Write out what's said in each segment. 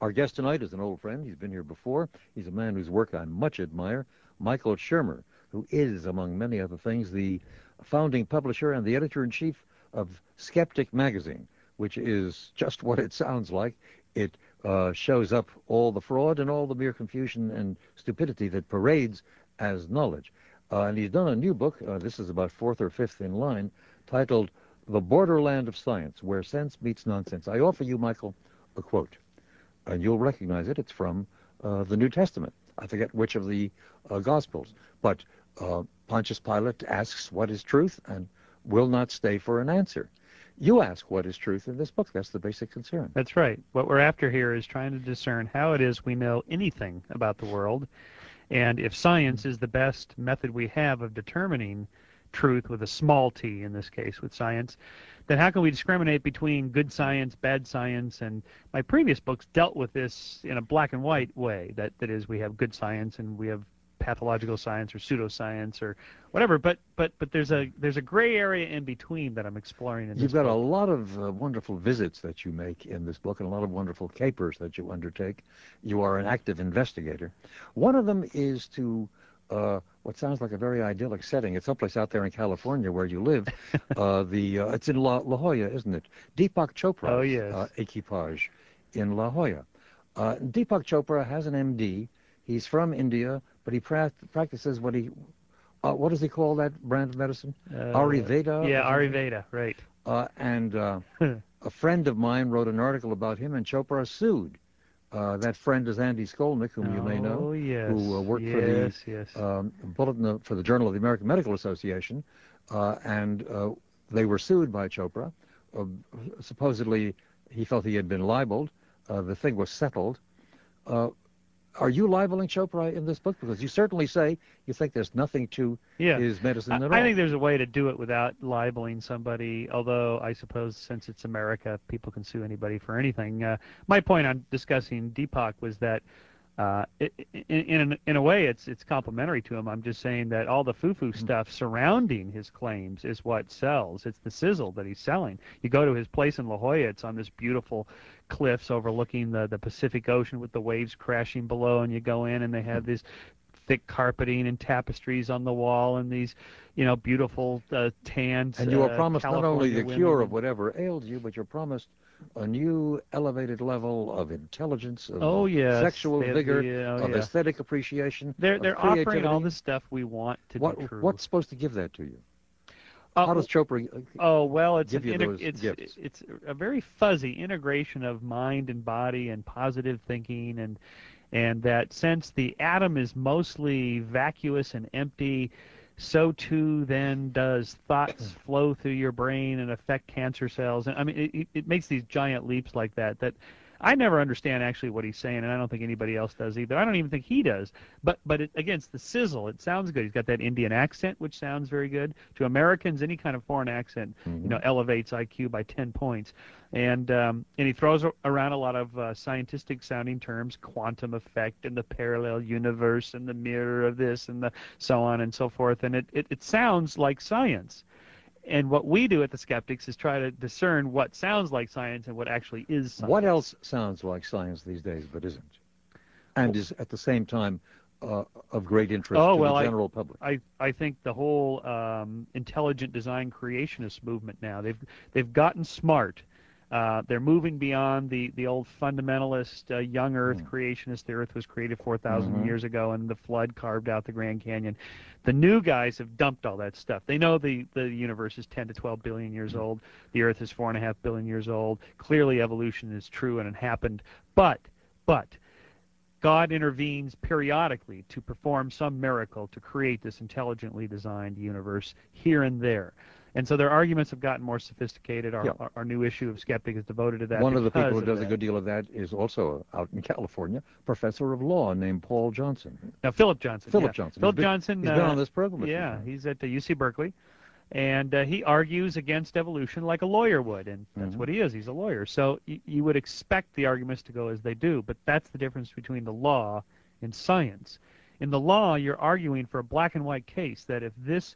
Our guest tonight is an old friend. He's been here before. He's a man whose work I much admire, Michael Shermer, who is, among many other things, the founding publisher and the editor-in-chief of Skeptic Magazine, which is just what it sounds like. It shows up all the fraud and all the mere confusion and stupidity that parades as knowledge. And he's done a new book, this is about fourth or fifth in line, titled The Borderland of Science, Where Sense Meets Nonsense. I offer you, Michael, a quote, and you'll recognize it. It's from the New Testament. I forget which of the Gospels, but Pontius Pilate asks what is truth and will not stay for an answer. You ask what is truth in this book. That's the basic concern. That's right. What we're after here is trying to discern how it is we know anything about the world, and if science is the best method we have of determining truth, with a small t in this case with science, then how can we discriminate between good science, bad science? And my previous books dealt with this in a black and white way, that is, we have good science and we have pathological science or pseudoscience or whatever, but there's a gray area in between that I'm exploring in this book. You've got a lot of wonderful visits that you make in this book and a lot of wonderful capers that you undertake. You are an active investigator. One of them is to what sounds like a very idyllic setting. It's someplace out there in California where you live. It's in La Jolla, isn't it? Deepak Chopra's equipage in La Jolla. Deepak Chopra has an MD. He's from India, but he practices what he, what does he call that brand of medicine? Ayurveda? Yeah, Ayurveda, right. And a friend of mine wrote an article about him, and Chopra sued. That friend is Andy Skolnick, whom you may know, who worked for the bulletin for the Journal of the American Medical Association, and they were sued by Chopra. Supposedly, he felt he had been libeled. The thing was settled. Are you libeling Chopra in this book? Because you certainly say you think there's nothing to his medicine at all. I think there's a way to do it without libeling somebody, although I suppose since it's America, people can sue anybody for anything. My point on discussing Deepak was that in a way it's complimentary to him. I'm just saying that all the foo-foo stuff surrounding his claims is what sells. It's the sizzle that he's selling. You go to his place in La Jolla, it's on this beautiful cliffs overlooking the Pacific Ocean with the waves crashing below, and you go in and they have this thick carpeting and tapestries on the wall and these, beautiful tans. And you are promised California not only the cure of whatever ailed you, but you're promised a new elevated level of intelligence, of sexual vigor, of aesthetic appreciation. They're offering all the stuff we want to be true. What's supposed to give that to you? How does Chopra give you those gifts? It's a very fuzzy integration of mind and body and positive thinking, and that since the atom is mostly vacuous and empty, so too then does thoughts flow through your brain and affect cancer cells. And I mean, it makes these giant leaps like that I never understand actually what he's saying, and I don't think anybody else does either. I don't even think he does. But again, it's the sizzle. It sounds good. He's got that Indian accent, which sounds very good. To Americans, any kind of foreign accent, elevates IQ by 10 points. And he throws around a lot of scientific-sounding terms, quantum effect and the parallel universe and the mirror of this and the so on and so forth. And it sounds like science. And what we do at the Skeptics is try to discern what sounds like science and what actually is science. What else sounds like science these days but isn't, and is at the same time of great interest to the general public? I think the whole intelligent design creationist movement now, they've gotten smart. They're moving beyond the old fundamentalist young earth creationist. The earth was created 4,000 years ago and the flood carved out the Grand Canyon. The new guys have dumped all that stuff. They know the universe is 10 to 12 billion years old. The earth is 4.5 billion years old. Clearly evolution is true and it happened. But God intervenes periodically to perform some miracle to create this intelligently designed universe here and there. And so their arguments have gotten more sophisticated. Our new issue of Skeptic is devoted to that. One of the people who does a good deal of that is also out in California, professor of law named Paul Johnson. Now, Philip Johnson. Philip Johnson. He's been on this program. He's at UC Berkeley. And he argues against evolution like a lawyer would, and that's what he is. He's a lawyer. So you would expect the arguments to go as they do, but that's the difference between the law and science. In the law, you're arguing for a black and white case that if this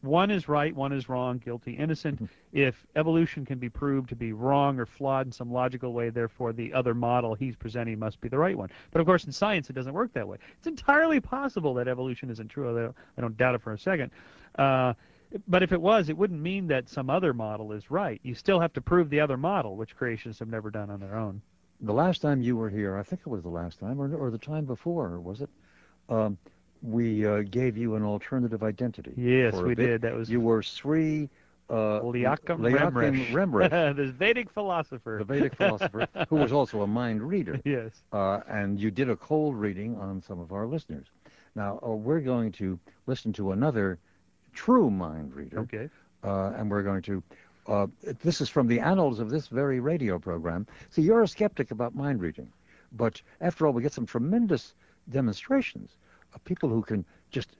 one is right, one is wrong, guilty, innocent. If evolution can be proved to be wrong or flawed in some logical way, therefore the other model he's presenting must be the right one. But of course in science it doesn't work that way. It's entirely possible that evolution isn't true. I don't doubt it for a second. But if it was, it wouldn't mean that some other model is right. You still have to prove the other model, which creationists have never done on their own. The last time you were here, I think it was the last time, or the time before, was it? We gave you an alternative identity. Yes, we did. That was, you were Sri Layakham Remresh, this Vedic philosopher. The Vedic philosopher, who was also a mind reader. Yes. And you did a cold reading on some of our listeners. Now, we're going to listen to another true mind reader. Okay. And we're going to... this is from the annals of this very radio program. See, you're a skeptic about mind reading. But after all, we get some tremendous demonstrations of people who can just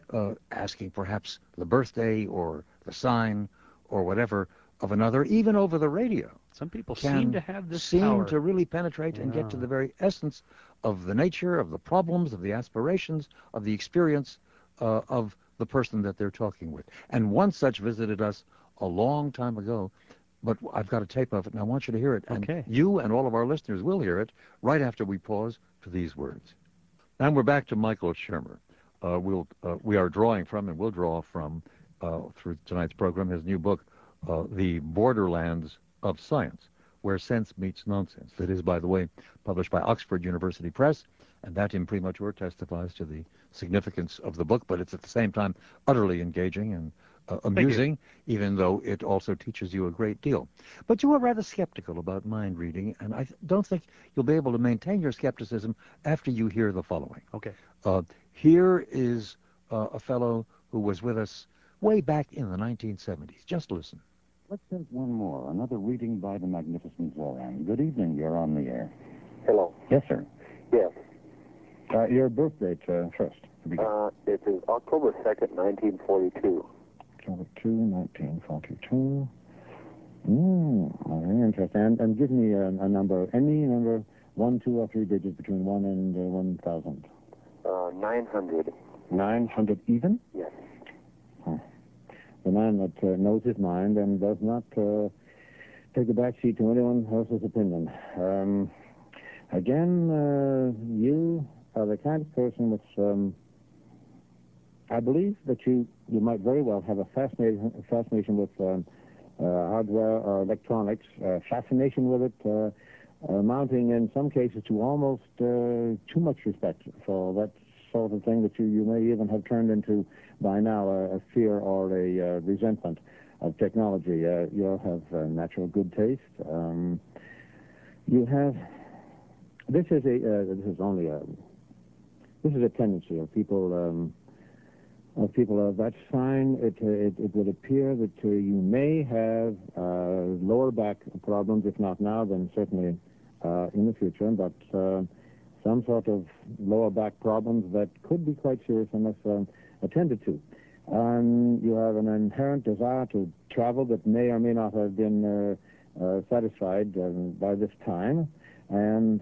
asking perhaps the birthday or the sign or whatever of another, even over the radio. Some people seem to have this power. Seem to really penetrate and get to the very essence of the nature, of the problems, of the aspirations, of the experience of the person that they're talking with. And one such visited us a long time ago, but I've got a tape of it, and I want you to hear it. And okay. You and all of our listeners will hear it right after we pause for these words. And we're back to Michael Shermer. We are drawing from, and we'll draw from, through tonight's program, his new book, The Borderlands of Science, Where Sense Meets Nonsense. That is, by the way, published by Oxford University Press, and that imprimatur testifies to the significance of the book, but it's at the same time utterly engaging and amusing, even though it also teaches you a great deal. But you are rather skeptical about mind reading, and I don't think you'll be able to maintain your skepticism after you hear the following. Okay. Here is a fellow who was with us way back in the 1970s. Just listen. Let's take one more, another reading by the magnificent Zoran. Good evening, you're on the air. Hello. Yes, sir. Yes. Your birth date, first. It is October 2nd, 1942. October 2, 1942. Very interesting. And give me a number, any number, 1, 2, or 3 digits between 1 and 1,000. 900. 900 even? Yes. Huh. The man that knows his mind and does not take a backseat to anyone else's opinion. Again, you are the kind of person which... I believe that you might very well have a fascination with hardware or electronics, fascination with it, amounting in some cases to almost too much respect for that sort of thing that you may even have turned into by now a fear or a resentment of technology. You have natural good taste. You have. This is a tendency of people. Of people of that sign, it would appear that you may have lower back problems, if not now, then certainly in the future, but some sort of lower back problems that could be quite serious unless attended to. You have an inherent desire to travel that may or may not have been satisfied by this time, and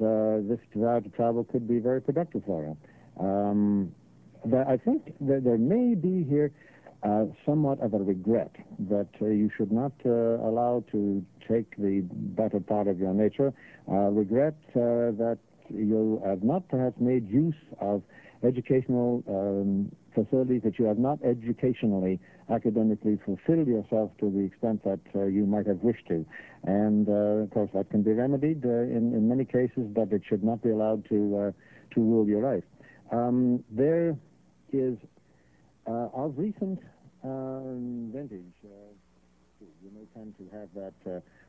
this desire to travel could be very productive for you. I think that there may be here somewhat of a regret that you should not allow to take the better part of your nature, regret that you have not perhaps made use of educational facilities, that you have not educationally, academically fulfilled yourself to the extent that you might have wished to. And, of course, that can be remedied in many cases, but it should not be allowed to rule your life. There is of recent vintage, you may tend to have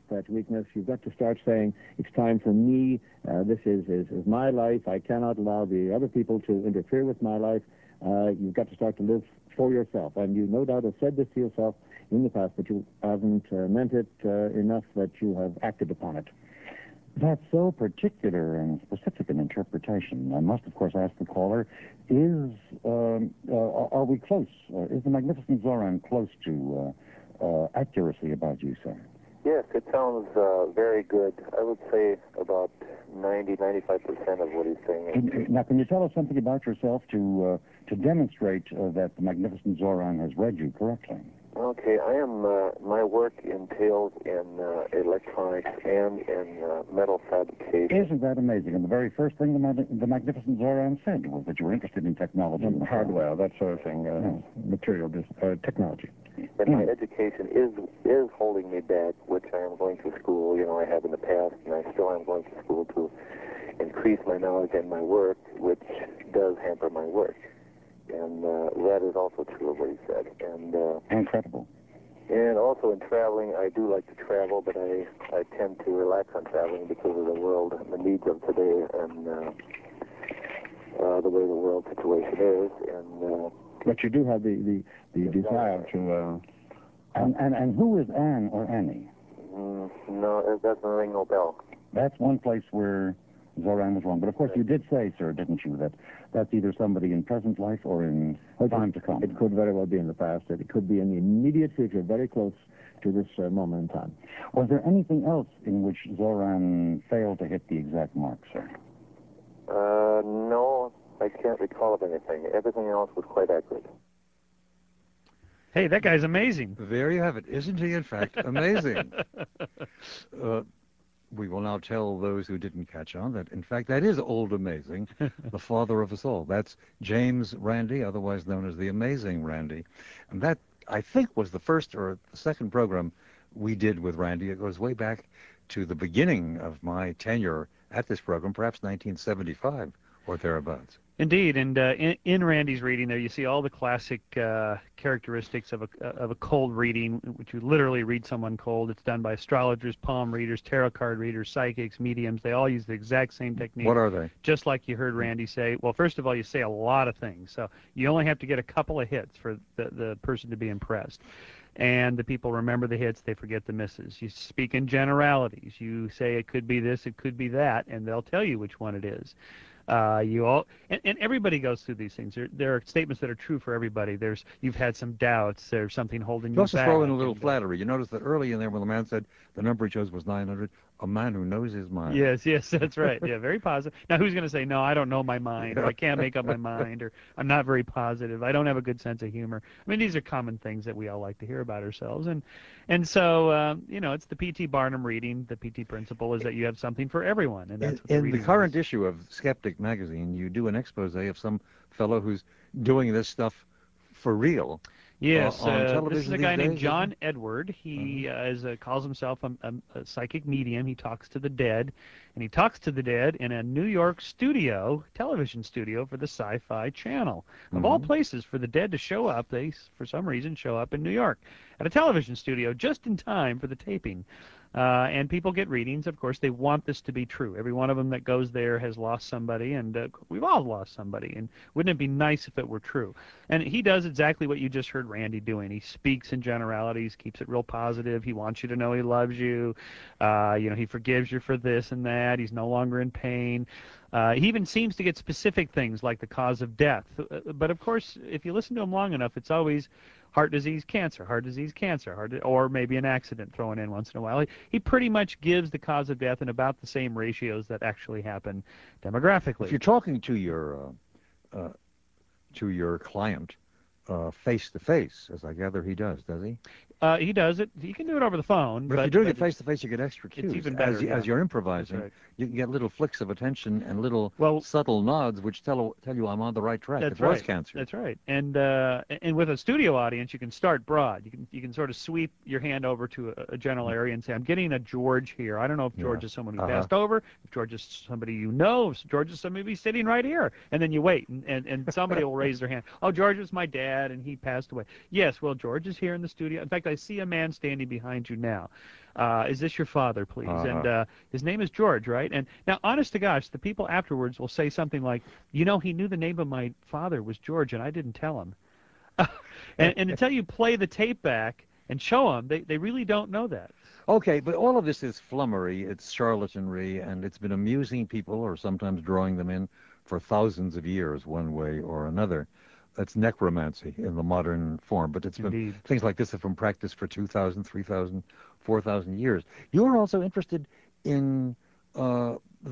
that weakness. You've got to start saying, it's time for me, this is my life, I cannot allow the other people to interfere with my life. You've got to start to live for yourself, and you no doubt have said this to yourself in the past, but you haven't meant it enough that you have acted upon it. That's so particular and specific an interpretation. I must, of course, ask the caller, are we close? Is the magnificent Zoran close to accuracy about you, sir? Yes, it sounds very good. I would say about 90-95% of what he's saying. Now, can you tell us something about yourself to demonstrate that the magnificent Zoran has read you correctly? Okay, I am. My work entails in electronics and in metal fabrication. Isn't that amazing? And the very first thing the magnificent Zoran said was that you were interested in technology, and hardware, that sort of thing, material technology. And my education is holding me back, which I am going to school. You know, I have in the past, and I still am going to school to increase my knowledge and my work, which does hamper my work. And that is also true of what he said. And incredible. And also in traveling, I do like to travel, but I tend to relax on traveling because of the world and the needs of today and the way the world situation is. And but you do have the desire to. And who is Anne or Annie? No, that's not ringing no bell. That's one place where Zoran was wrong. But, of course, you did say, sir, didn't you, that that's either somebody in present life or in time to come. It could very well be in the past. It could be in the immediate future, very close to this moment in time. Was there anything else in which Zoran failed to hit the exact mark, sir? No, I can't recall of anything. Everything else was quite accurate. Hey, that guy's amazing. There you have it. Isn't he, in fact, amazing? We will now tell those who didn't catch on that, in fact, that is old amazing, the father of us all. That's James Randi, otherwise known as the Amazing Randi. And that, I think, was the first or the second program we did with Randi. It goes way back to the beginning of my tenure at this program, perhaps 1975 or thereabouts. Indeed, and in Randi's reading there, you see all the classic characteristics of a cold reading, which you literally read someone cold. It's done by astrologers, palm readers, tarot card readers, psychics, mediums. They all use the exact same technique. What are they? Just like you heard Randi say. Well, first of all, you say a lot of things, so you only have to get a couple of hits for the person to be impressed. And the people remember the hits, they forget the misses. You speak in generalities. You say it could be this, it could be that, and they'll tell you which one it is. And everybody goes through these things. There are statements that are true for everybody. You've had some doubts. There's something holding you back. You also throw in a little flattery. You notice that early in there when the man said the number he chose was 900, a man who knows his mind. Yes, that's right. Yeah, very positive. Now, who's going to say, no, I don't know my mind, or I can't make up my mind, or I'm not very positive, I don't have a good sense of humor. I mean, these are common things that we all like to hear about ourselves. And so, you know, it's the P.T. Barnum reading. The P.T. principle is that you have something for everyone, and that's what the reading is. In the current issue of Skeptic Magazine, you do an expose of some fellow who's doing this stuff for real. Yes, this is a guy named John Edward. He calls himself a psychic medium. He talks to the dead, and he talks to the dead in a New York studio, television studio for the Sci-Fi Channel. Of all places for the dead to show up, they, for some reason, show up in New York at a television studio just in time for the taping. And people get readings. Of course, they want this to be true. Every one of them that goes there has lost somebody, and we've all lost somebody. And wouldn't it be nice if it were true? And he does exactly what you just heard Randi doing. He speaks in generalities, keeps it real positive. He wants you to know he loves you. You know, he forgives you for this and that. He's no longer in pain. He even seems to get specific things like the cause of death. But, of course, if you listen to him long enough, it's always heart disease, cancer, heart disease, cancer, or maybe an accident thrown in once in a while. He pretty much gives the cause of death in about the same ratios that actually happen demographically. If you're talking to your client face to face, as I gather he does he? He does it. He can do it over the phone. But if you're doing it face to face, you get extra cues. It's even better. As you're improvising, right, you can get little flicks of attention and little subtle nods, which tell you I'm on the right track. That's right. It was cancer. That's right. And with a studio audience, you can start broad. You can sort of sweep your hand over to a general area and say, I'm getting a George here. I don't know if George is someone who passed over, if George is somebody you know, if George is somebody sitting right here. And then you wait, and somebody will raise their hand. Oh, George was my dad, and he passed away. Yes, well, George is here in the studio. In fact, I see a man standing behind you now. Is this your father, please? And his name is George, right? And now, honest to gosh, the people afterwards will say something like, you know, he knew the name of my father was George, and I didn't tell him. and until you play the tape back and show them, they really don't know that. Okay, but all of this is flummery, it's charlatanry, and it's been amusing people or sometimes drawing them in for thousands of years one way or another. That's necromancy in the modern form, but it's been, things like this have been practiced for 2,000, 3,000, 4,000 years. You are also interested in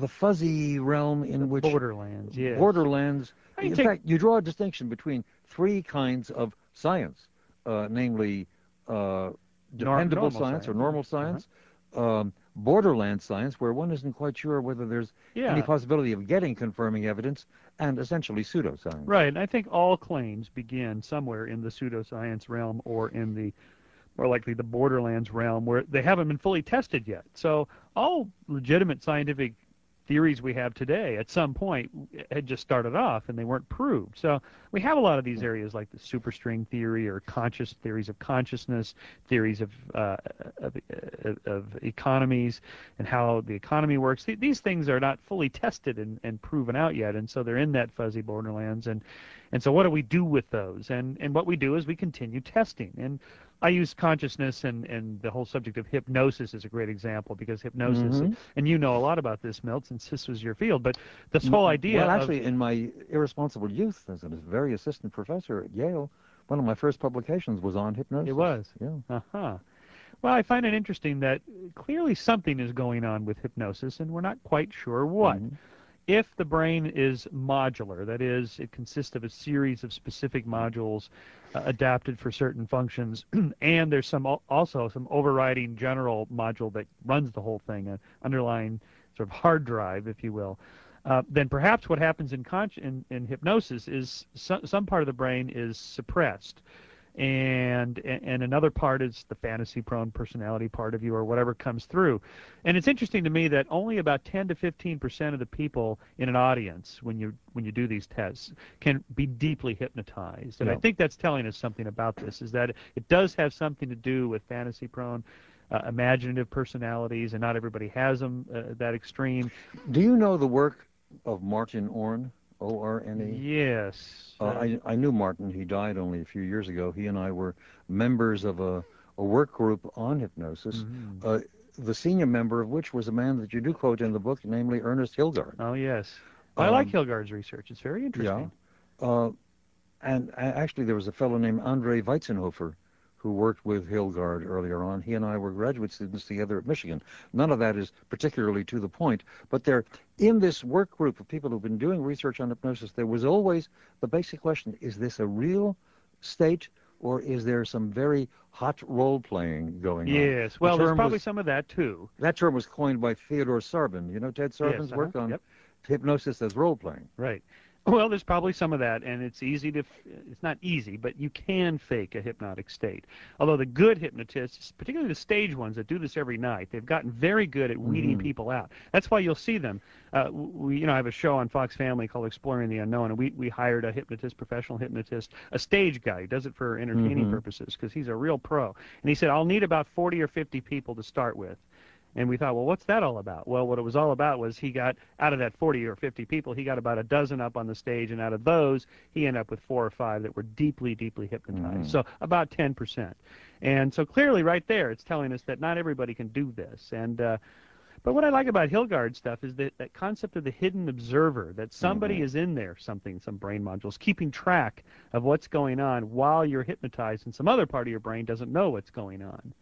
the fuzzy realm in the which Borderlands. Yes. Borderlands. In fact, you draw a distinction between three kinds of science, namely dependable science or normal science, borderland science, where one isn't quite sure whether there's any possibility of getting confirming evidence, and essentially pseudoscience. Right, and I think all claims begin somewhere in the pseudoscience realm or in the, more likely, the borderlands realm, where they haven't been fully tested yet. So all legitimate scientific theories we have today at some point had just started off and they weren't proved. So we have a lot of these areas like the superstring theory or conscious theories of consciousness, theories of economies and how the economy works. These things are not fully tested and proven out yet, and so they're in that fuzzy borderlands. And so what do we do with those? And what we do is we continue testing. And I use consciousness and the whole subject of hypnosis is a great example, because hypnosis, and you know a lot about this, Milt, since this was your field, but this whole idea Well, actually, in my irresponsible youth, as a very assistant professor at Yale, one of my first publications was on hypnosis. It was? Yeah. Uh-huh. Well, I find it interesting that clearly something is going on with hypnosis, and we're not quite sure what. If the brain is modular, that is, it consists of a series of specific modules adapted for certain functions, and there's also some overriding general module that runs the whole thing, an underlying sort of hard drive, if you will, then perhaps what happens in hypnosis is some part of the brain is suppressed, and another part is the fantasy-prone personality part of you or whatever comes through. And it's interesting to me that only about 10 to 15% of the people in an audience when you do these tests can be deeply hypnotized. And I think that's telling us something about this, is that it does have something to do with fantasy-prone, imaginative personalities, and not everybody has them, that extreme. Do you know the work of Martin Orne? O-R-N-E? Yes. I knew Martin. He died only a few years ago. He and I were members of a work group on hypnosis, the senior member of which was a man that you do quote in the book, namely Ernest Hilgard. Oh, yes. I like Hilgard's research. It's very interesting. Yeah. And actually there was a fellow named Andre Weitzenhofer who worked with Hilgard earlier on. He and I were graduate students together at Michigan. None of that is particularly to the point, but there, in this work group of people who've been doing research on hypnosis, there was always the basic question, is this a real state, or is there some very hot role-playing going on? Yes, well, there's probably some of that, too. That term was coined by Theodore Sarbin. You know Ted Sarbin's work on hypnosis as role-playing. Right. Well, there's probably some of that, and it's not easy, but you can fake a hypnotic state. Although the good hypnotists, particularly the stage ones that do this every night, they've gotten very good at weeding people out. That's why you'll see them. I have a show on Fox Family called Exploring the Unknown, and we hired a hypnotist, professional hypnotist, a stage guy who does it for entertaining purposes, because he's a real pro. And he said, I'll need about 40 or 50 people to start with. And we thought, well, what's that all about? Well, what it was all about was he got, out of that 40 or 50 people, he got about a dozen up on the stage, and out of those, he ended up with 4 or 5 that were deeply, deeply hypnotized. So about 10%. And so clearly right there, it's telling us that not everybody can do this. And but what I like about Hilgard stuff is that concept of the hidden observer, that somebody is in there, some brain modules, keeping track of what's going on while you're hypnotized, and some other part of your brain doesn't know what's going on.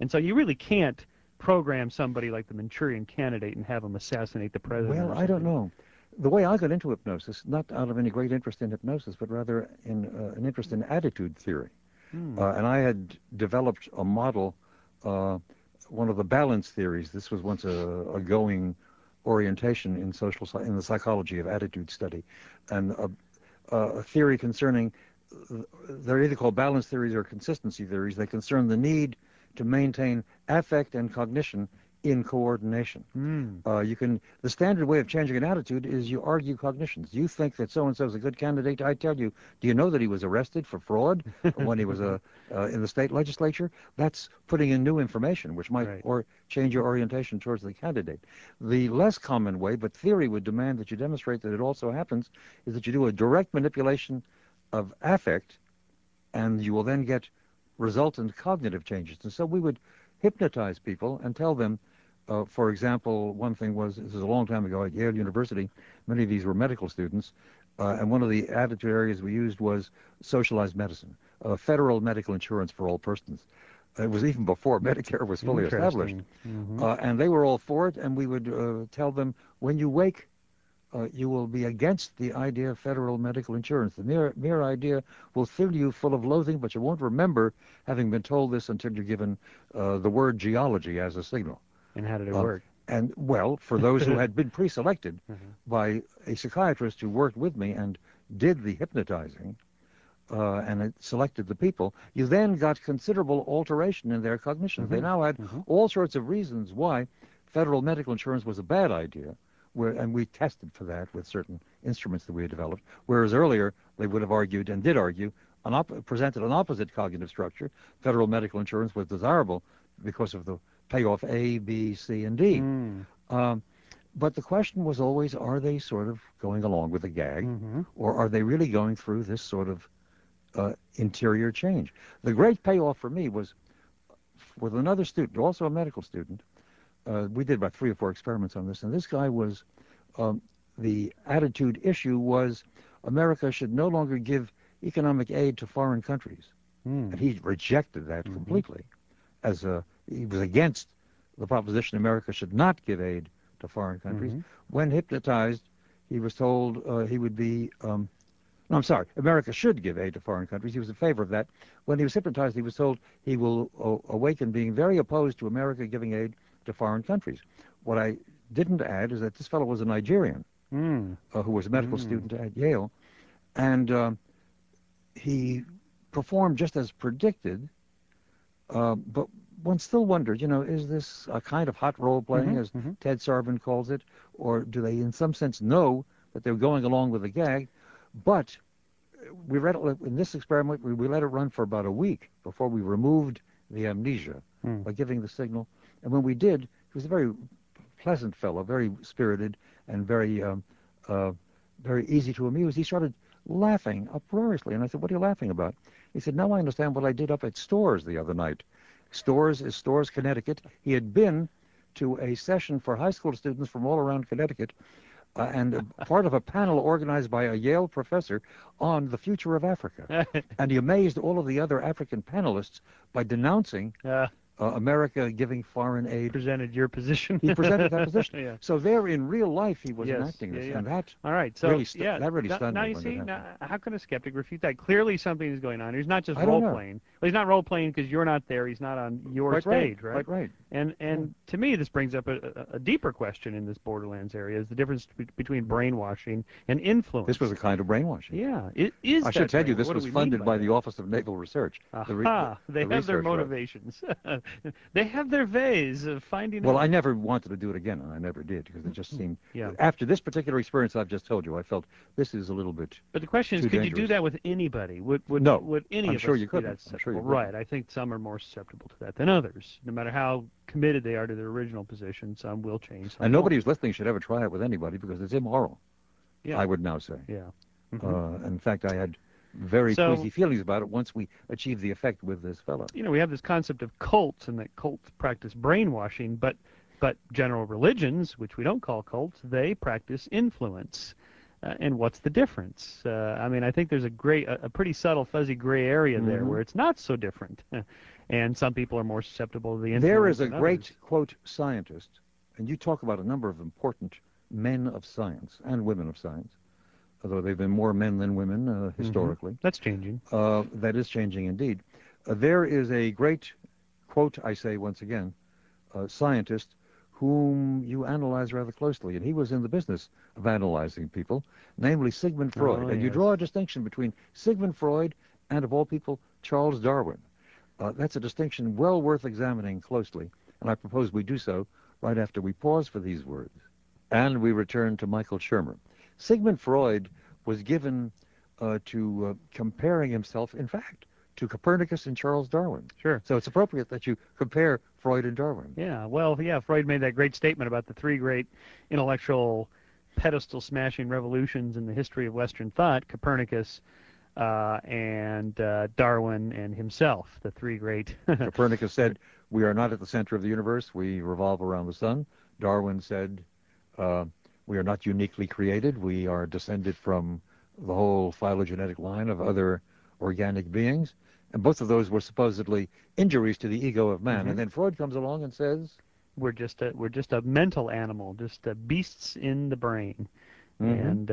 And so you really can't program somebody like the Manchurian Candidate and have them assassinate the president. Well, I don't know. The way I got into hypnosis, not out of any great interest in hypnosis, but rather in an interest in attitude theory. And I had developed a model, one of the balance theories. This was once a going orientation in in the psychology of attitude study, and a theory concerning, they're either called balance theories or consistency theories. They concern the need to maintain affect and cognition in coordination. The standard way of changing an attitude is you argue cognitions. You think that so-and-so is a good candidate. I tell you, do you know that he was arrested for fraud when he was in the state legislature? That's putting in new information, which might or change your orientation towards the candidate. The less common way, but theory would demand that you demonstrate that it also happens, is that you do a direct manipulation of affect, and you will then get resultant cognitive changes. And so we would hypnotize people and tell them, for example, one thing was, this is a long time ago at Yale University, many of these were medical students, and one of the attitude areas we used was socialized medicine, federal medical insurance for all persons. It was even before Medicare was fully established. Mm-hmm. And they were all for it, and we would tell them, when you wake, you will be against the idea of federal medical insurance. The mere idea will fill you full of loathing, but you won't remember having been told this until you're given the word geology as a signal. And how did it work? And, well, for those who had been pre-selected by a psychiatrist who worked with me and did the hypnotizing, and it selected the people, you then got considerable alteration in their cognition. Mm-hmm. They now had all sorts of reasons why federal medical insurance was a bad idea, and we tested for that with certain instruments that we had developed, whereas earlier they would have argued and did argue, presented an opposite cognitive structure. Federal medical insurance was desirable because of the payoff A, B, C, and D. But the question was always, are they sort of going along with the gag, or are they really going through this sort of interior change? The great payoff for me was with another student, also a medical student. We did about 3 or 4 experiments on this, and this guy was, the attitude issue was America should no longer give economic aid to foreign countries. And he rejected that completely. He was against the proposition America should not give aid to foreign countries. When hypnotized, he was told he would be, no, I'm sorry, America should give aid to foreign countries. He was in favor of that. When he was hypnotized, he was told he will awaken being very opposed to America giving aid to foreign countries. What I didn't add is that this fellow was a Nigerian who was a medical student at Yale, and he performed just as predicted, but one still wondered, you know, is this a kind of hot role playing, as Ted Sarbin calls it, or do they in some sense know that they're going along with the gag? But we read it, in this experiment, we let it run for about a week before we removed the amnesia by giving the signal. And when we did, he was a very pleasant fellow, very spirited and very, very easy to amuse. He started laughing uproariously, and I said, "What are you laughing about?" He said, "Now I understand what I did up at Storrs the other night." Storrs is Storrs, Connecticut. He had been to a session for high school students from all around Connecticut, and part of a panel organized by a Yale professor on the future of Africa. And he amazed all of the other African panelists by denouncing America giving foreign aid. Presented your position. He presented that position. So there, in real life, he was enacting this, and that. All right. So really that really stunned me. Now you see, how can a skeptic refute that? Clearly, something is going on. He's not just role playing. Well, he's not role playing because you're not there. He's not on your stage, right? Right. And to me, this brings up a deeper question in this Borderlands area: is the difference between brainwashing and influence. This was a kind of brainwashing. Yeah. It is. I should tell you, this was funded by the Office of Naval Research. Aha! They have their motivations. They have their ways of finding out. Well, I never wanted to do it again, and I never did, because it just seemed... After this particular experience I've just told you, I felt this is a little bit But the question is, could dangerous. You do that with anybody? No, would any I'm of sure us you could. I'm sure you could. Right, I think some are more susceptible to that than others. No matter how committed they are to their original position, some will change. Some and nobody who's listening should ever try it with anybody, because it's immoral, I would now say. In fact, I had... very queasy feelings about it once we achieve the effect with this fellow. You know, we have this concept of cults, and that cults practice brainwashing, but general religions, which we don't call cults, they practice influence. And what's the difference? I mean, I think there's a pretty subtle, fuzzy gray area there where it's not so different. And some people are more susceptible to the influence. There is a great, quote, scientist, and you talk about a number of important men of science and women of science, although they've been more men than women historically. That's changing. That is changing indeed. There is a great, quote, I say once again, scientist whom you analyze rather closely, and he was in the business of analyzing people, namely Sigmund Freud. And you draw a distinction between Sigmund Freud and, of all people, Charles Darwin. That's a distinction well worth examining closely, and I propose we do so right after we pause for these words. And we return to Michael Shermer. Sigmund Freud was given to comparing himself, in fact, to Copernicus and Charles Darwin. Sure. So it's appropriate that you compare Freud and Darwin. Yeah, well, yeah, Freud made that great statement about the 3 great intellectual pedestal-smashing revolutions in the history of Western thought, Copernicus and Darwin and himself, the 3 great... Copernicus said, we are not at the center of the universe, we revolve around the sun. Darwin said... we are not uniquely created. We are descended from the whole phylogenetic line of other organic beings. And both of those were supposedly injuries to the ego of man. Mm-hmm. And then Freud comes along and says, we're just a mental animal, just beasts in the brain, mm-hmm. and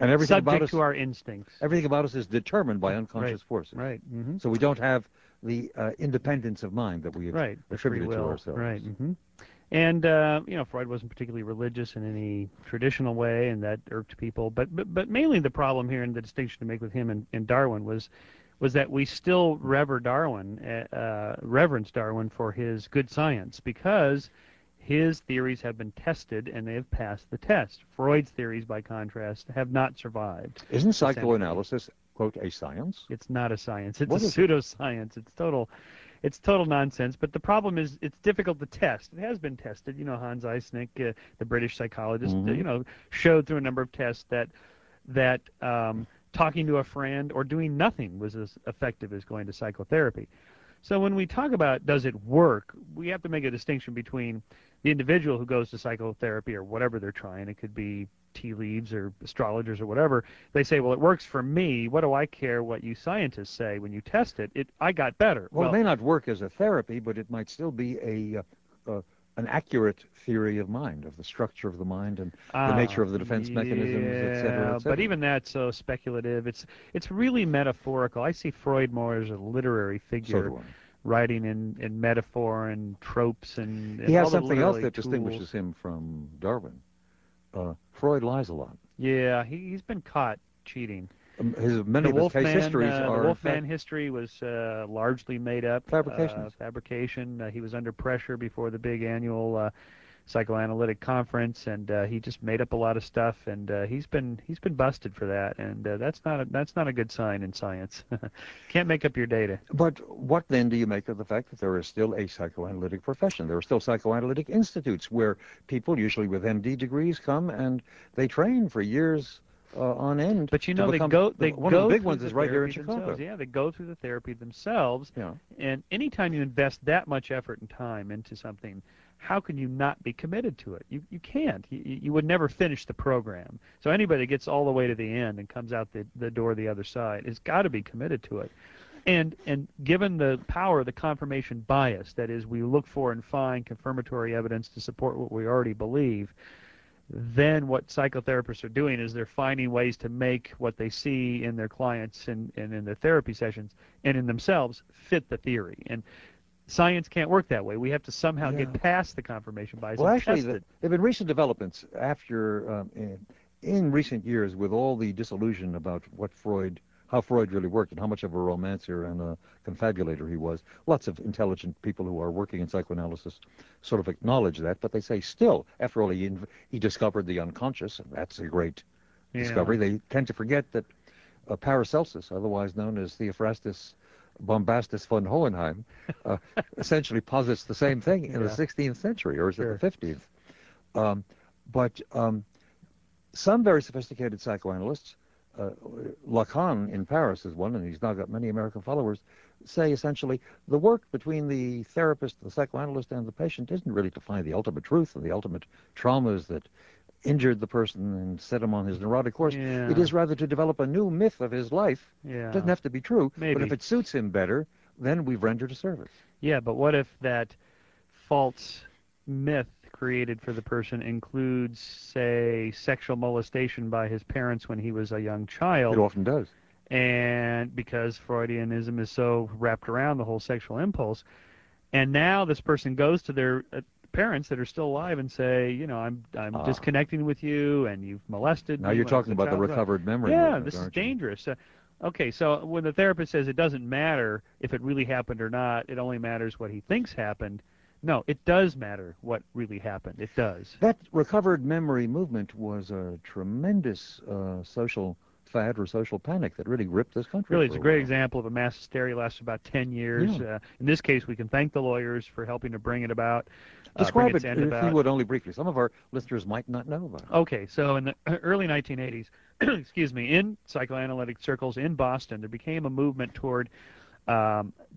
everything subject about us, to our instincts. Everything about us is determined by unconscious forces. Right. Mm-hmm. So we don't have the independence of mind that we have attributed to ourselves. Right. Mm-hmm. And Freud wasn't particularly religious in any traditional way, and that irked people. But mainly the problem here, and the distinction to make with him and Darwin was that we still reverence Darwin for his good science, because his theories have been tested and they have passed the test. Freud's theories, by contrast, have not survived. Isn't psychoanalysis, quote, a science? It's not a science. It's a pseudoscience. It's total nonsense. But the problem is it's difficult to test. It has been tested. Hans Eysenck, the British psychologist, mm-hmm. Showed through a number of tests that talking to a friend or doing nothing was as effective as going to psychotherapy. So when we talk about does it work, we have to make a distinction between the individual who goes to psychotherapy or whatever they're trying. It could be tea leaves or astrologers or whatever. They say, well, it works for me. What do I care what you scientists say when you test it? I got better. Well, it may not work as a therapy, but it might still be an accurate theory of mind, of the structure of the mind and the nature of the defense mechanisms, etc. But even that's so speculative. It's really metaphorical. I see Freud more as a literary figure, writing in metaphor and tropes. And he has something else that distinguishes him from Darwin. Freud lies a lot. Yeah, he's been caught cheating. The Wolfman history was largely made up. Fabrication. He was under pressure before the big annual psychoanalytic conference, and he just made up a lot of stuff. And he's been busted for that, and that's not a good sign in science. Can't make up your data. But what then do you make of the fact that there is still a psychoanalytic profession? There are still psychoanalytic institutes where people, usually with MD degrees, come and they train for years. On end. But one of the big ones is right here in Chicago. Yeah, they go through the therapy themselves. Yeah. And anytime you invest that much effort and time into something, how can you not be committed to it? You can't. You would never finish the program. So anybody that gets all the way to the end and comes out the door the other side has got to be committed to it. And given the power of the confirmation bias, that is, we look for and find confirmatory evidence to support what we already believe, then what psychotherapists are doing is they're finding ways to make what they see in their clients and in their therapy sessions and in themselves fit the theory. And science can't work that way. We have to somehow get past the confirmation bias. Well, actually, there have been recent developments after in recent years with all the disillusion about how Freud really worked and how much of a romancer and a confabulator he was. Lots of intelligent people who are working in psychoanalysis sort of acknowledge that, but they say still, after all, he discovered the unconscious, and that's a great discovery. They tend to forget that Paracelsus, otherwise known as Theophrastus Bombastus von Hohenheim, essentially posits the same thing in the 16th century, or is it the 15th? But some very sophisticated psychoanalysts, Lacan in Paris is one, and he's now got many American followers, say essentially the work between the therapist, the psychoanalyst, and the patient isn't really to find the ultimate truth and the ultimate traumas that injured the person and set him on his neurotic course. Yeah. It is rather to develop a new myth of his life. Yeah. It doesn't have to be true, but if it suits him better, then we've rendered a service. Yeah, but what if that false myth created for the person includes, say, sexual molestation by his parents when he was a young child? It often does. And because Freudianism is so wrapped around the whole sexual impulse, and now this person goes to their parents that are still alive and say, I'm disconnecting with you, and you've molested me. Now you're talking about the recovered memory. Yeah, this is dangerous. Okay, so when the therapist says it doesn't matter if it really happened or not, it only matters what he thinks happened. No, it does matter what really happened. It does. That recovered memory movement was a tremendous social fad or social panic that really gripped this country. Really, it's a great example of a mass hysteria. Lasts about 10 years. Yeah. In this case, we can thank the lawyers for helping to bring it about. Describe it, if you would, only briefly. Some of our listeners might not know about it. Okay, so in the early 1980s, in psychoanalytic circles in Boston, there became a movement toward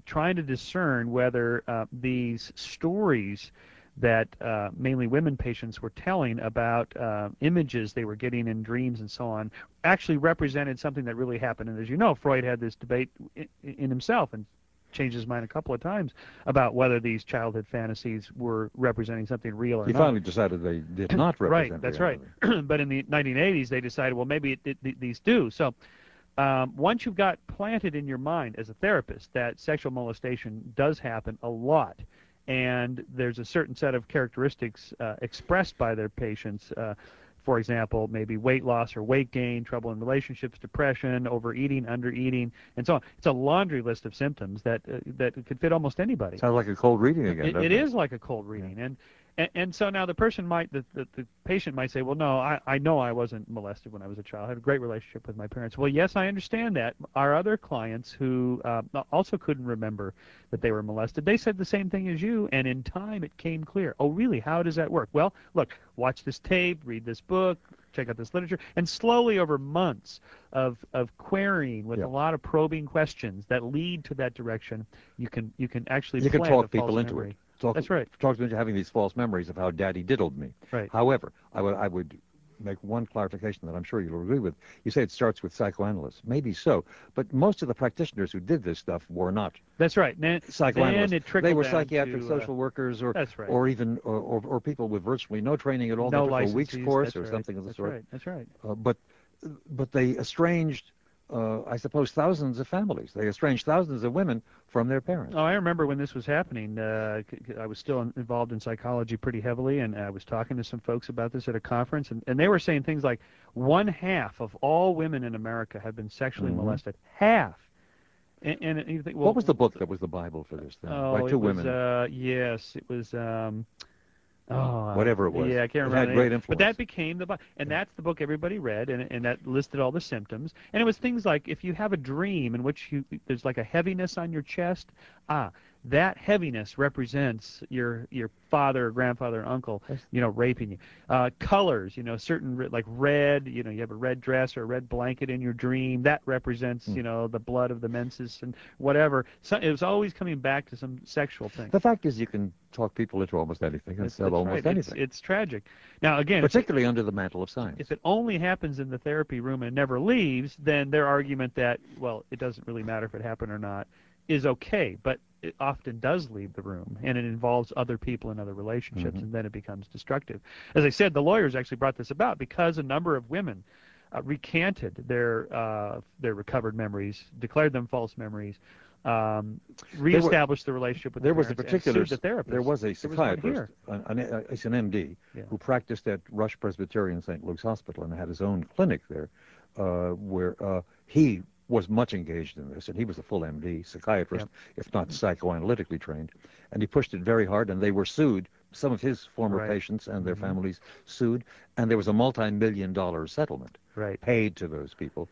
trying to discern whether these stories that mainly women patients were telling about images they were getting in dreams and so on actually represented something that really happened. And as you know, Freud had this debate in himself and changed his mind a couple of times about whether these childhood fantasies were representing something real or not. He finally decided they did not represent right, that's reality. Right. But in the 1980s, they decided, well, maybe these do. So once you've got planted in your mind as a therapist that sexual molestation does happen a lot, and there's a certain set of characteristics expressed by their patients, for example, maybe weight loss or weight gain, trouble in relationships, depression, overeating, undereating, and so on. It's a laundry list of symptoms that that could fit almost anybody. Sounds like a cold reading again, doesn't it? It is like a cold reading. Yeah. And so now the person might, the patient might say, well, no, I know I wasn't molested when I was a child. I had a great relationship with my parents. Well, yes, I understand that. Our other clients who also couldn't remember that they were molested, they said the same thing as you, and in time it came clear. Oh, really? How does that work? Well, look, watch this tape, read this book, check out this literature, and slowly over months of querying with a lot of probing questions that lead to that direction, you can actually plant a false memory. You can talk people into it. That's right. Talks about having these false memories of how Daddy diddled me. Right. However, I would make one clarification that I'm sure you'll agree with. You say it starts with psychoanalysts. Maybe so, but most of the practitioners who did this stuff were not. That's right. Psychoanalysts. They were psychiatric social workers, or that's right. or even or people with virtually no training at all. No licenses. A week's course or right. something of the sort. That's right. That's right. But they estranged. I suppose thousands of families. They estranged thousands of women from their parents. Oh, I remember when this was happening. I was still involved in psychology pretty heavily, and I was talking to some folks about this at a conference, and they were saying things like, 1/2 of all women in America have been sexually molested. Half. And you think, well, what was the book that was the Bible for this thing? Oh, by two women. Yes, it was... whatever it was. Yeah, I can't remember. It had great influence. But that became the book. And that's the book everybody read, and that listed all the symptoms. And it was things like if you have a dream in which there's like a heaviness on your chest, that heaviness represents your father or grandfather or uncle, raping you. Colors, certain like red, you have a red dress or a red blanket in your dream. That represents, the blood of the menses and whatever. So it was always coming back to some sexual thing. The fact is you can talk people into almost anything and sell almost anything. It's tragic. Now, again, particularly under the mantle of science. If it only happens in the therapy room and never leaves, then their argument that, well, it doesn't really matter if it happened or not is okay. But it often does leave the room, and it involves other people and other relationships, and then it becomes destructive. As I said, the lawyers actually brought this about because a number of women recanted their recovered memories, declared them false memories, reestablished the relationship with their parents, and sued the therapist. There was a psychiatrist, it's an MD, who practiced at Rush Presbyterian St. Luke's Hospital and had his own clinic there where he was much engaged in this, and he was a full MD, psychiatrist, if not psychoanalytically trained, and he pushed it very hard, and they were sued. Some of his former patients and their families sued, and there was a multi-million-dollar settlement paid to those people.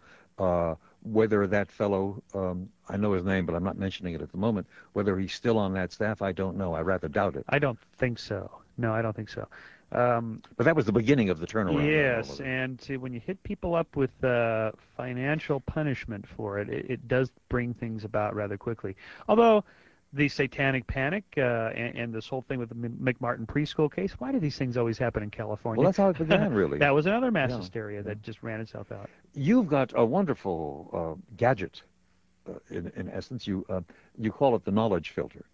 Whether that fellow, I know his name, but I'm not mentioning it at the moment, whether he's still on that staff, I don't know. I rather doubt it. I don't think so. No, I don't think so. But that was the beginning of the turnaround. Yes, and when you hit people up with financial punishment for it, it does bring things about rather quickly. Although the satanic panic and this whole thing with the McMartin preschool case, why do these things always happen in California? Well, that's how it began, really. That was another mass hysteria that just ran itself out. You've got a wonderful gadget. In essence, you call it the knowledge filter,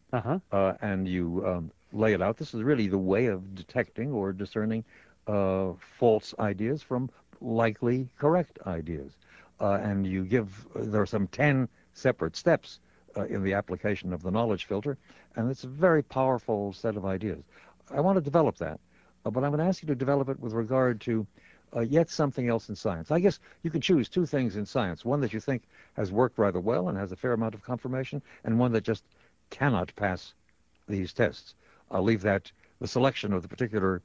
and you lay it out. This is really the way of detecting or discerning false ideas from likely correct ideas, and you give there are some 10 separate steps in the application of the knowledge filter, and it's a very powerful set of ideas. I want to develop that, but I'm going to ask you to develop it with regard to yet something else in science. I guess you can choose two things in science, one that you think has worked rather well and has a fair amount of confirmation, and one that just cannot pass these tests. I'll leave that, the selection of the particular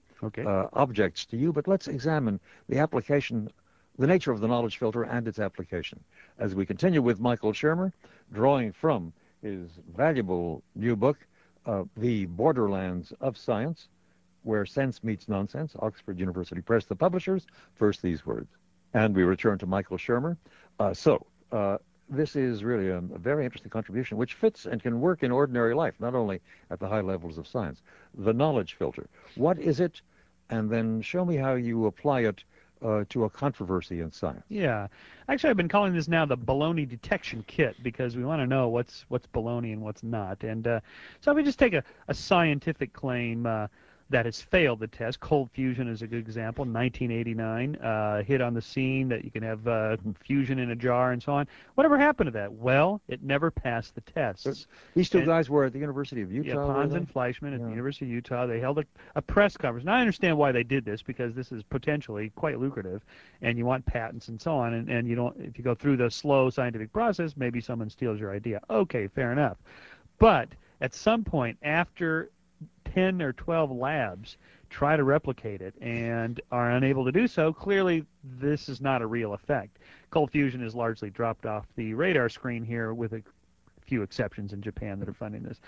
objects to you, but let's examine the application, the nature of the knowledge filter and its application. As we continue with Michael Shermer, drawing from his valuable new book, The Borderlands of Science, Where Sense Meets Nonsense, Oxford University Press, the publishers, first these words. And we return to Michael Shermer. this is really a very interesting contribution, which fits and can work in ordinary life, not only at the high levels of science. The knowledge filter. What is it? And then show me how you apply it to a controversy in science. Yeah. Actually, I've been calling this now the baloney detection kit, because we want to know what's baloney and what's not. And so if we just take a scientific claim that has failed the test. Cold fusion is a good example. 1989 hit on the scene that you can have fusion in a jar and so on. Whatever happened to that? Well, it never passed the tests. These two guys were at the University of Utah. Yeah, Pons and Fleischmann at the University of Utah. They held a press conference. Now I understand why they did this, because this is potentially quite lucrative, and you want patents and so on. And you don't, if you go through the slow scientific process, maybe someone steals your idea. Okay, fair enough. But at some point after 10 or 12 labs try to replicate it and are unable to do so, clearly this is not a real effect. Cold fusion is largely dropped off the radar screen here, with a few exceptions in Japan that are funding this.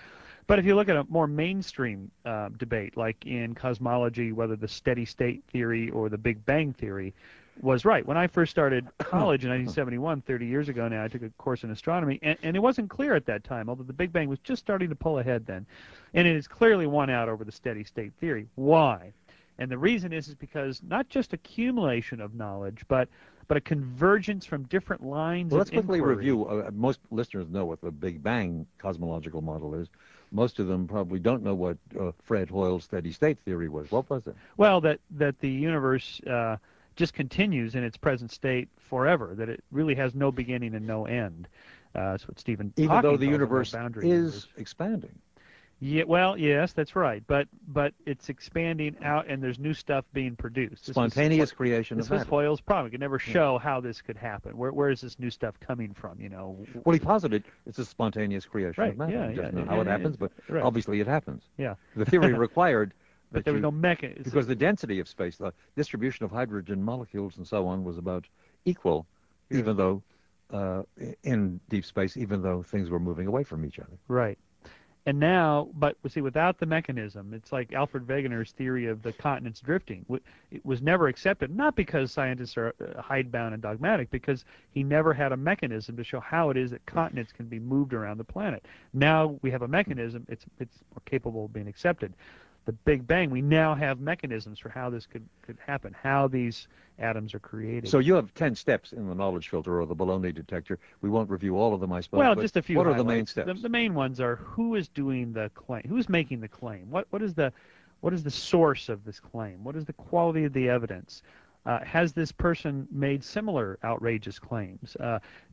But if you look at a more mainstream debate, like in cosmology, whether the steady state theory or the Big Bang theory was right. When I first started college in 1971, 30 years ago now, I took a course in astronomy, and it wasn't clear at that time, although the Big Bang was just starting to pull ahead then. And it has clearly won out over the steady state theory. Why? And the reason is because not just accumulation of knowledge, but a convergence from different lines of inquiry. Well, let's quickly review. Most listeners know what the Big Bang cosmological model is. Most of them probably don't know what Fred Hoyle's steady state theory was. What was it? Well, that the universe just continues in its present state forever, that it really has no beginning and no end. That's what Stephen Hawking calls it. Even though the universe is expanding. Yeah, well, yes, that's right. But it's expanding out, and there's new stuff being produced. Spontaneous creation of matter. This was Hoyle's problem. He could never show how this could happen. Where is this new stuff coming from, you know? Well, he posited it's a spontaneous creation of matter. He doesn't know how it happens, but obviously it happens. Yeah. The theory required... But there was no mechanism. Because the density of space, the distribution of hydrogen molecules and so on, was about equal, even though in deep space, even though things were moving away from each other. Right. And now, but see, without the mechanism, it's like Alfred Wegener's theory of the continents drifting. It was never accepted, not because scientists are hidebound and dogmatic, because he never had a mechanism to show how it is that continents can be moved around the planet. Now we have a mechanism, it's more capable of being accepted. The Big Bang, we now have mechanisms for how this could happen, how these atoms are created. So you have 10 steps in the knowledge filter or the baloney detector. We won't review all of them, I suppose. Well, just a few. What are the main steps? The main ones are who is doing the claim, who is making the claim, what is the source of this claim, what is the quality of the evidence. Has this person made similar outrageous claims?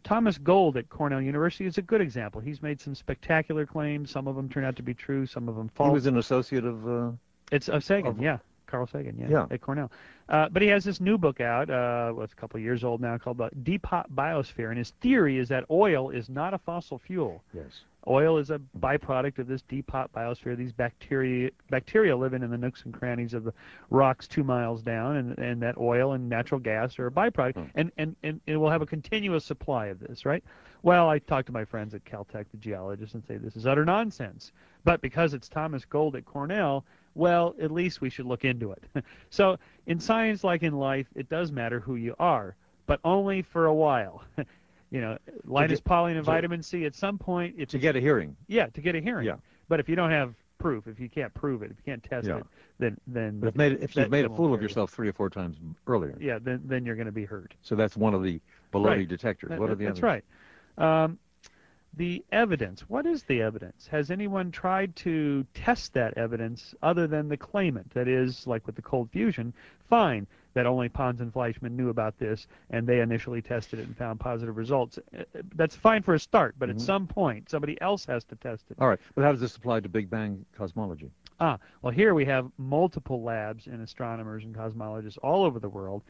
Thomas Gold at Cornell University is a good example. He's made some spectacular claims. Some of them turn out to be true, some of them false. He was an associate of... It's of Sagan, Carl Sagan, at Cornell. But he has this new book out, it's a couple of years old now, called Deep Biosphere, and his theory is that oil is not a fossil fuel. Yes. Oil is a byproduct of this deep hot biosphere. These bacteria living in the nooks and crannies of the rocks 2 miles down, and that oil and natural gas are a byproduct, and it will have a continuous supply of this, right? Well, I talked to my friends at Caltech, the geologists, and say this is utter nonsense. But because it's Thomas Gold at Cornell, well, at least we should look into it. So in science, like in life, it does matter who you are, but only for a while. You know, Linus Pauling and vitamin C, at some point... It's to get a hearing. Yeah, to get a hearing. Yeah. But if you don't have proof, if you can't prove it, if you can't test it, then... But if you've made a fool of yourself 3 or 4 times earlier... Yeah, then you're going to be hurt. So that's one of the baloney detectors. What are the others? That's right. The evidence. What is the evidence? Has anyone tried to test that evidence other than the claimant? That is, like with the cold fusion, fine. That only Pons and Fleischmann knew about this, and they initially tested it and found positive results. That's fine for a start, but at some point, somebody else has to test it. All right, but how does this apply to Big Bang cosmology? Well, here we have multiple labs and astronomers and cosmologists all over the world,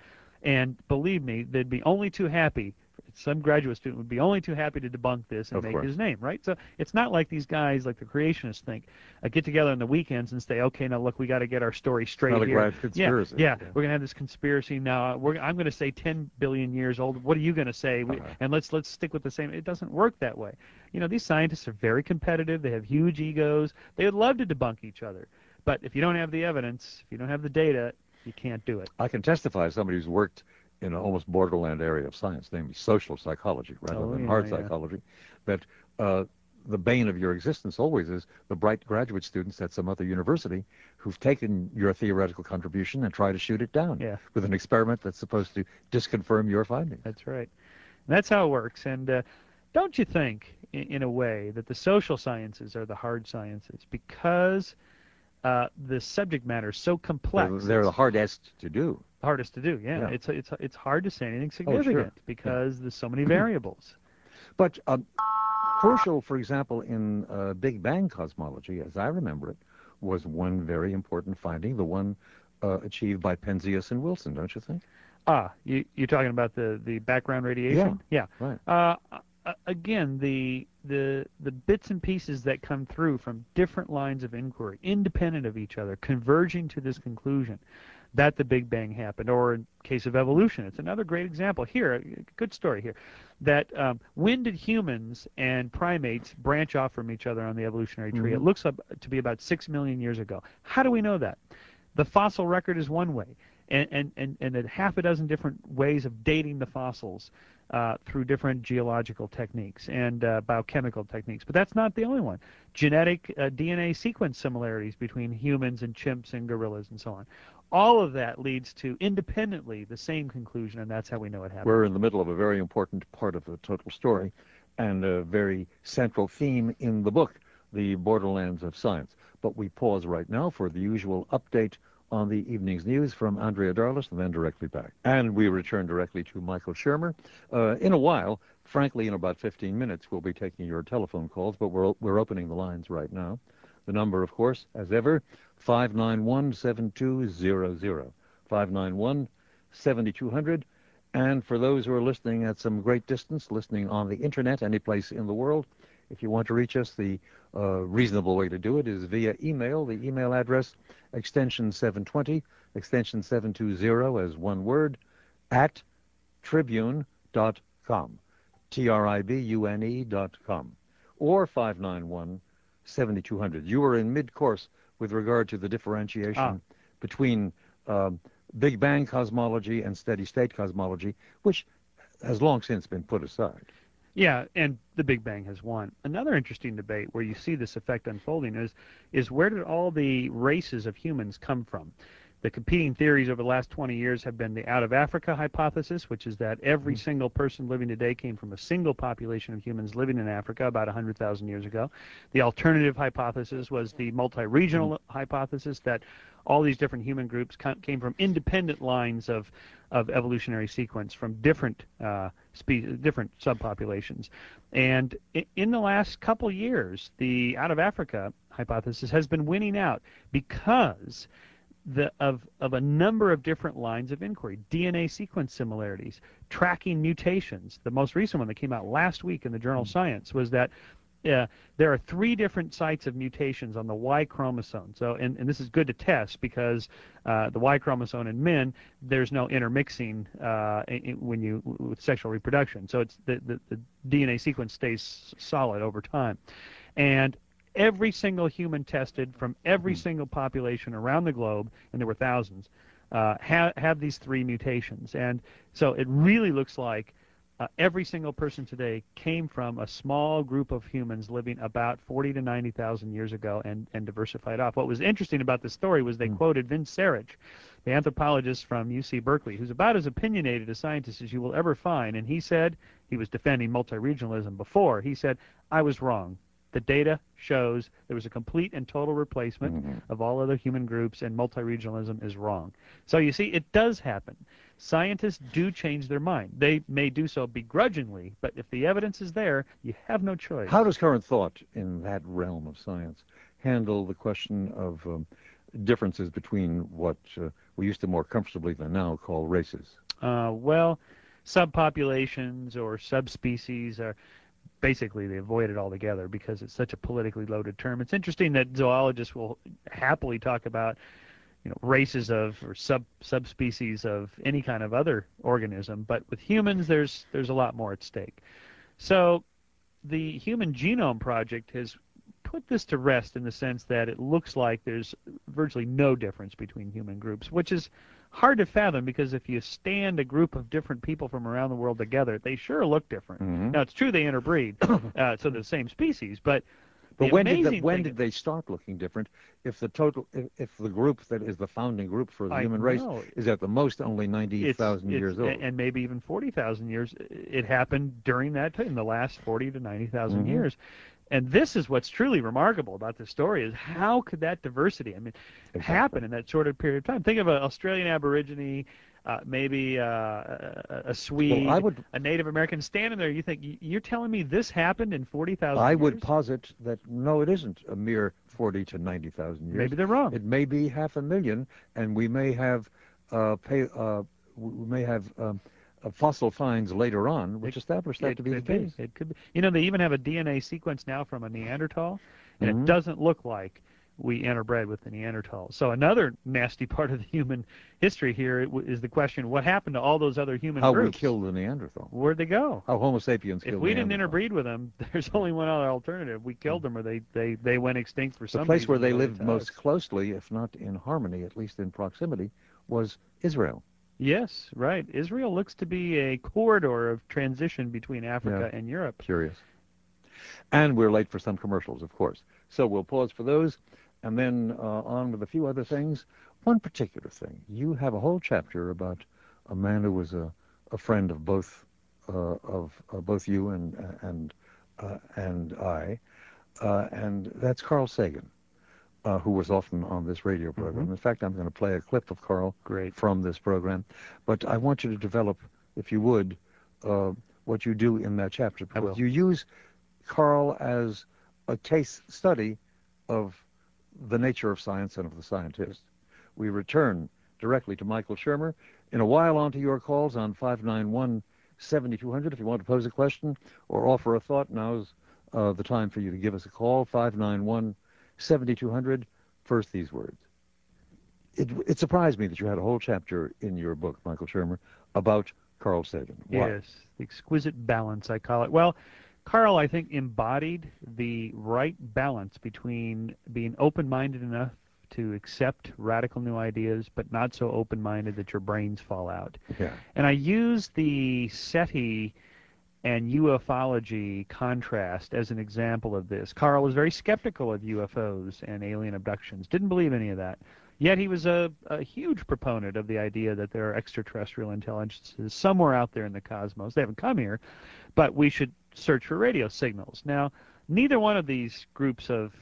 and believe me, they'd be only too happy, some graduate student would be only too happy to debunk this and make his name, right? So it's not like these guys, like the creationists think, get together on the weekends and say, okay, now look, we got to get our story straight here. Right, conspiracy. Yeah, we're going to have this conspiracy now. I'm going to say 10 billion years old. What are you going to say? And let's stick with the same. It doesn't work that way. You know, these scientists are very competitive. They have huge egos. They would love to debunk each other. But if you don't have the evidence, if you don't have the data, you can't do it. I can testify as somebody who's worked in an almost borderland area of science, namely social psychology rather than hard psychology, that the bane of your existence always is the bright graduate students at some other university who've taken your theoretical contribution and try to shoot it down with an experiment that's supposed to disconfirm your findings. That's right. And that's how it works. And don't you think, in a way, that the social sciences are the hard sciences because the subject matter is so complex? They're the hardest to do. Hardest to do, yeah. It's hard to say anything significant because there's so many variables. But crucial, for example, in Big Bang cosmology, as I remember it, was one very important finding, the one achieved by Penzias and Wilson, don't you think? You're talking about the background radiation? Yeah, right. Again, the bits and pieces that come through from different lines of inquiry, independent of each other, converging to this conclusion that the Big Bang happened, or in case of evolution. It's another great example here, a good story here, that when did humans and primates branch off from each other on the evolutionary tree? Mm-hmm. It looks up to be about 6 million years ago. How do we know that? The fossil record is one way, and half a dozen different ways of dating the fossils through different geological techniques and biochemical techniques. But that's not the only one. Genetic DNA sequence similarities between humans and chimps and gorillas and so on. All of that leads to independently the same conclusion, and that's how we know it happened. We're in the middle of a very important part of the total story and a very central theme in the book, The Borderlands of Science. But we pause right now for the usual update on the evening's news from Andrea Darlis and then directly back. And we return directly to Michael Shermer. In a while, frankly, in about 15 minutes, we'll be taking your telephone calls, but we're opening the lines right now. The number, of course, as ever, 591-7200, 591-7200. And for those who are listening at some great distance, listening on the Internet, any place in the world, if you want to reach us, the reasonable way to do it is via email. The email address, extension 720, extension 720 as one word, at tribune.com, tribune.com, or 591-7200. You were in mid-course with regard to the differentiation between Big Bang cosmology and steady-state cosmology, which has long since been put aside. Yeah, and the Big Bang has won. Another interesting debate where you see this effect unfolding is where did all the races of humans come from? The competing theories over the last 20 years have been the out-of-Africa hypothesis, which is that every single person living today came from a single population of humans living in Africa about 100,000 years ago. The alternative hypothesis was the multi-regional hypothesis, that all these different human groups came from independent lines of evolutionary sequence from different species, different subpopulations. And in the last couple years, the out-of-Africa hypothesis has been winning out because of a number of different lines of inquiry, DNA sequence similarities, tracking mutations. The most recent one that came out last week in the journal Science was that there are 3 different sites of mutations on the Y chromosome. So, and this is good to test because the Y chromosome in men, there's no intermixing with sexual reproduction. So it's the DNA sequence stays solid over time, and every single human tested from every single population around the globe, and there were thousands, have these 3 mutations. And so it really looks like every single person today came from a small group of humans living about 40 to 90,000 years ago and diversified off. What was interesting about this story was they quoted Vince Serich, the anthropologist from UC Berkeley, who's about as opinionated a scientist as you will ever find. And he said, he was defending multi-regionalism before, he said, "I was wrong. The data shows there was a complete and total replacement of all other human groups, and multi-regionalism is wrong." So you see, it does happen. Scientists do change their mind. They may do so begrudgingly, but if the evidence is there, you have no choice. How does current thought in that realm of science handle the question of differences between what we used to more comfortably than now call races? Well, subpopulations or subspecies are... basically, they avoid it altogether because it's such a politically loaded term. It's interesting that zoologists will happily talk about, you know, races of or subspecies of any kind of other organism, but with humans, there's a lot more at stake. So, the Human Genome Project has put this to rest in the sense that it looks like there's virtually no difference between human groups, which is hard to fathom, because if you stand a group of different people from around the world together, they sure look different. Mm-hmm. Now, it's true they interbreed, so they're the same species, but when did they start looking different? If the total, if the group that is the founding group for the human race is at the most only 90,000 years old, and maybe even 40,000 years, it happened during that time, the last 40 to 90,000 mm-hmm. years. And this is what's truly remarkable about this story, is how could that diversity, I mean, happen in that shorter period of time? Think of an Australian Aborigine, maybe a Swede, a Native American standing there. You think, you're telling me this happened in 40,000 years? I would posit that, no, it isn't a mere 40 to 90,000 years. Maybe they're wrong. It may be 500,000, and we may have fossil finds later on, which established that to be the case. It could be. You know, they even have a DNA sequence now from a Neanderthal, and mm-hmm. it doesn't look like we interbred with the Neanderthal. So another nasty part of the human history here is the question, what happened to all those other human groups? How we killed the Neanderthal. Where'd they go? How Homo sapiens killed them. If we didn't interbreed with them, there's only one other alternative. We killed them, or they went extinct for some reason. The place where they lived most closely, if not in harmony, at least in proximity, was Israel. Yes, right. Israel looks to be a corridor of transition between Africa and Europe. Curious. And we're late for some commercials, of course. So we'll pause for those, and then on with a few other things. One particular thing. You have a whole chapter about a man who was a friend of both you and I, and that's Carl Sagan, who was often on this radio program. Mm-hmm. In fact, I'm going to play a clip of Carl from this program. But I want you to develop, if you would, what you do in that chapter. Because you use Carl as a case study of the nature of science and of the scientist. We return directly to Michael Shermer. In a while, onto your calls on 591-7200. If you want to pose a question or offer a thought, now's the time for you to give us a call, 591-7200. First, these words. It surprised me that you had a whole chapter in your book, Michael Shermer, about Carl Sagan. Why? Yes, the exquisite balance, I call it. Well, Carl, I think, embodied the right balance between being open-minded enough to accept radical new ideas, but not so open-minded that your brains fall out. Yeah. And I use the SETI and ufology contrast as an example of this. Carl was very skeptical of UFOs and alien abductions, didn't believe any of that. Yet he was a huge proponent of the idea that there are extraterrestrial intelligences somewhere out there in the cosmos. They haven't come here, but we should search for radio signals. Now, neither one of these groups of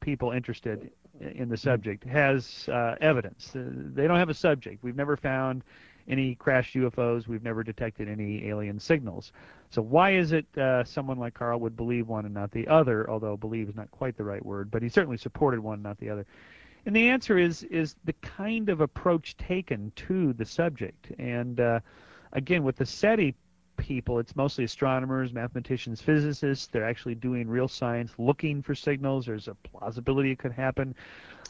people interested in the subject has evidence. They don't have a subject. We've never found any crashed UFOs. We've never detected any alien signals. So why is it someone like Carl would believe one and not the other, although believe is not quite the right word, but he certainly supported one, not the other? And the answer is the kind of approach taken to the subject. And again, with the SETI people, it's mostly astronomers, mathematicians, physicists. They're actually doing real science, looking for signals. There's a plausibility it could happen.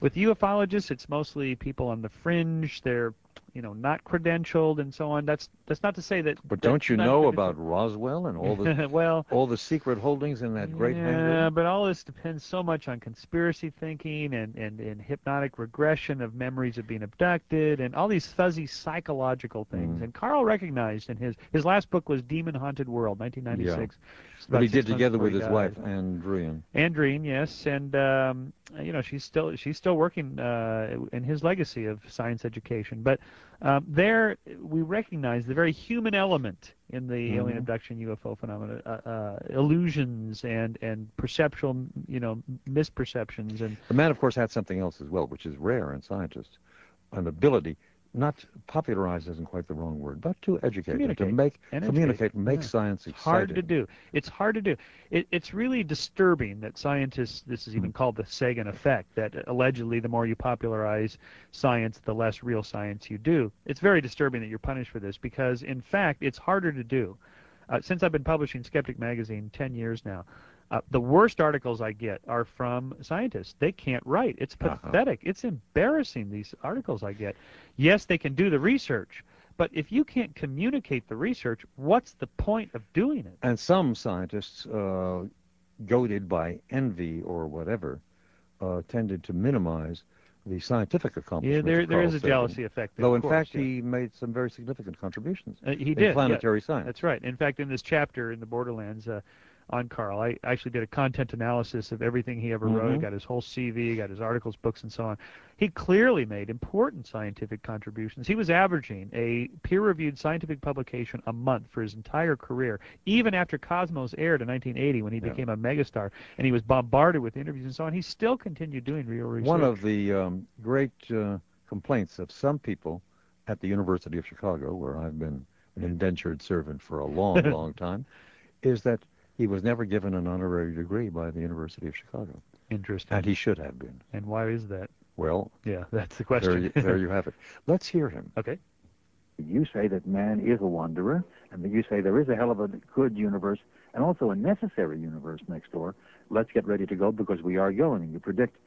With ufologists, it's mostly people on the fringe. They're, not credentialed and so on. That's not to say that. But don't you know about Roswell and all the all the secret holdings in that great handwriting? Yeah, but all this depends so much on conspiracy thinking and hypnotic regression of memories of being abducted and all these fuzzy psychological things. Mm. And Carl recognized in his last book was Demon Haunted World, 1996. Yeah. But he did together with his wife, Andreen. Andreen, yes, and she's still working in his legacy of science education, but. There we recognize the very human element in the mm-hmm. alien abduction UFO phenomena, illusions and perceptual, misperceptions. And the man, of course, had something else as well, which is rare in scientists, an ability, not popularize isn't quite the wrong word, but to educate, communicate, make science exciting. It's hard to do. It's really disturbing that scientists, this is even called the Sagan effect, that allegedly the more you popularize science, the less real science you do. It's very disturbing that you're punished for this because, in fact, it's harder to do. Since I've been publishing Skeptic Magazine 10 years now, the worst articles I get are from scientists. They can't write. It's pathetic. Uh-huh. It's embarrassing, these articles I get. Yes, they can do the research, but if you can't communicate the research, what's the point of doing it? And some scientists, goaded by envy or whatever, tended to minimize the scientific accomplishments. Yeah, there is a jealousy effect there. Though, in fact, he made some very significant contributions in planetary science. That's right. In fact, in this chapter in the Borderlands on Carl, I actually did a content analysis of everything he ever wrote. I got his whole CV, got his articles, books, and so on. He clearly made important scientific contributions. He was averaging a peer-reviewed scientific publication a month for his entire career, even after Cosmos aired in 1980 when he became a megastar, and he was bombarded with interviews and so on. He still continued doing real research. One of the great complaints of some people at the University of Chicago, where I've been an indentured servant for a long, long time, is that he was never given an honorary degree by the University of Chicago. Interesting. And he should have been. And why is that? Well, yeah, that's the question. There you have it. Let's hear him. Okay. You say that man is a wanderer, and that you say there is a hell of a good universe, and also a necessary universe next door. Let's get ready to go, because we are going. And you predict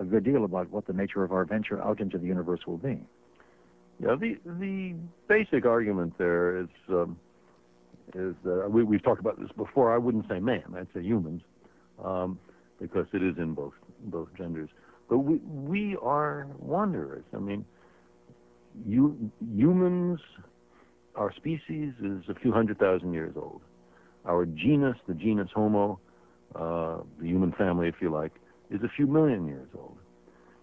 a good deal about what the nature of our venture out into the universe will be. Yeah, the basic argument there is we've talked about this before. I wouldn't say man, I'd say humans, because it is in both genders. But we are wanderers. I mean, humans, our species is a few 100,000 years old. Our genus, the genus Homo, the human family, if you like, is a few million years old.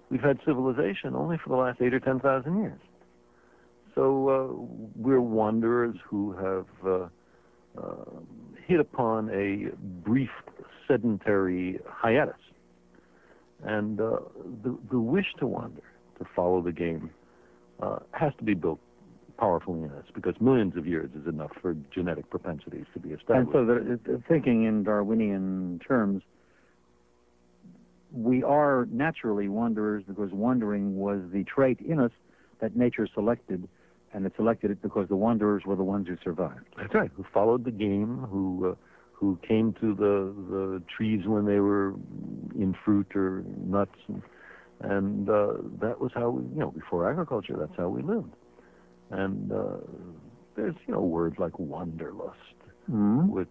We've had civilization only for the last 8,000 or 10,000 years. So we're wanderers who have hit upon a brief sedentary hiatus, and the wish to wander, to follow the game, has to be built powerfully in us, because millions of years is enough for genetic propensities to be established. And so, thinking in Darwinian terms, we are naturally wanderers because wandering was the trait in us that nature selected. And it selected it because the wanderers were the ones who survived. That's right, who followed the game, who came to the trees when they were in fruit or nuts, and that was how we, before agriculture, that's how we lived. And there's, words like wanderlust, which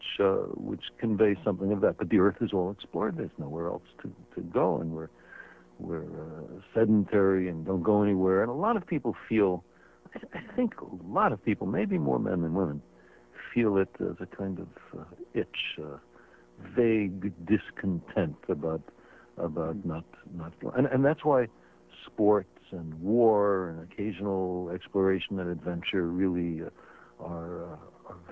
conveys something of that. But the earth is all explored. There's nowhere else to go, and we're sedentary and don't go anywhere. And a lot of people feel. I think a lot of people, maybe more men than women, feel it as a kind of itch, vague discontent about not, and that's why sports and war and occasional exploration and adventure really are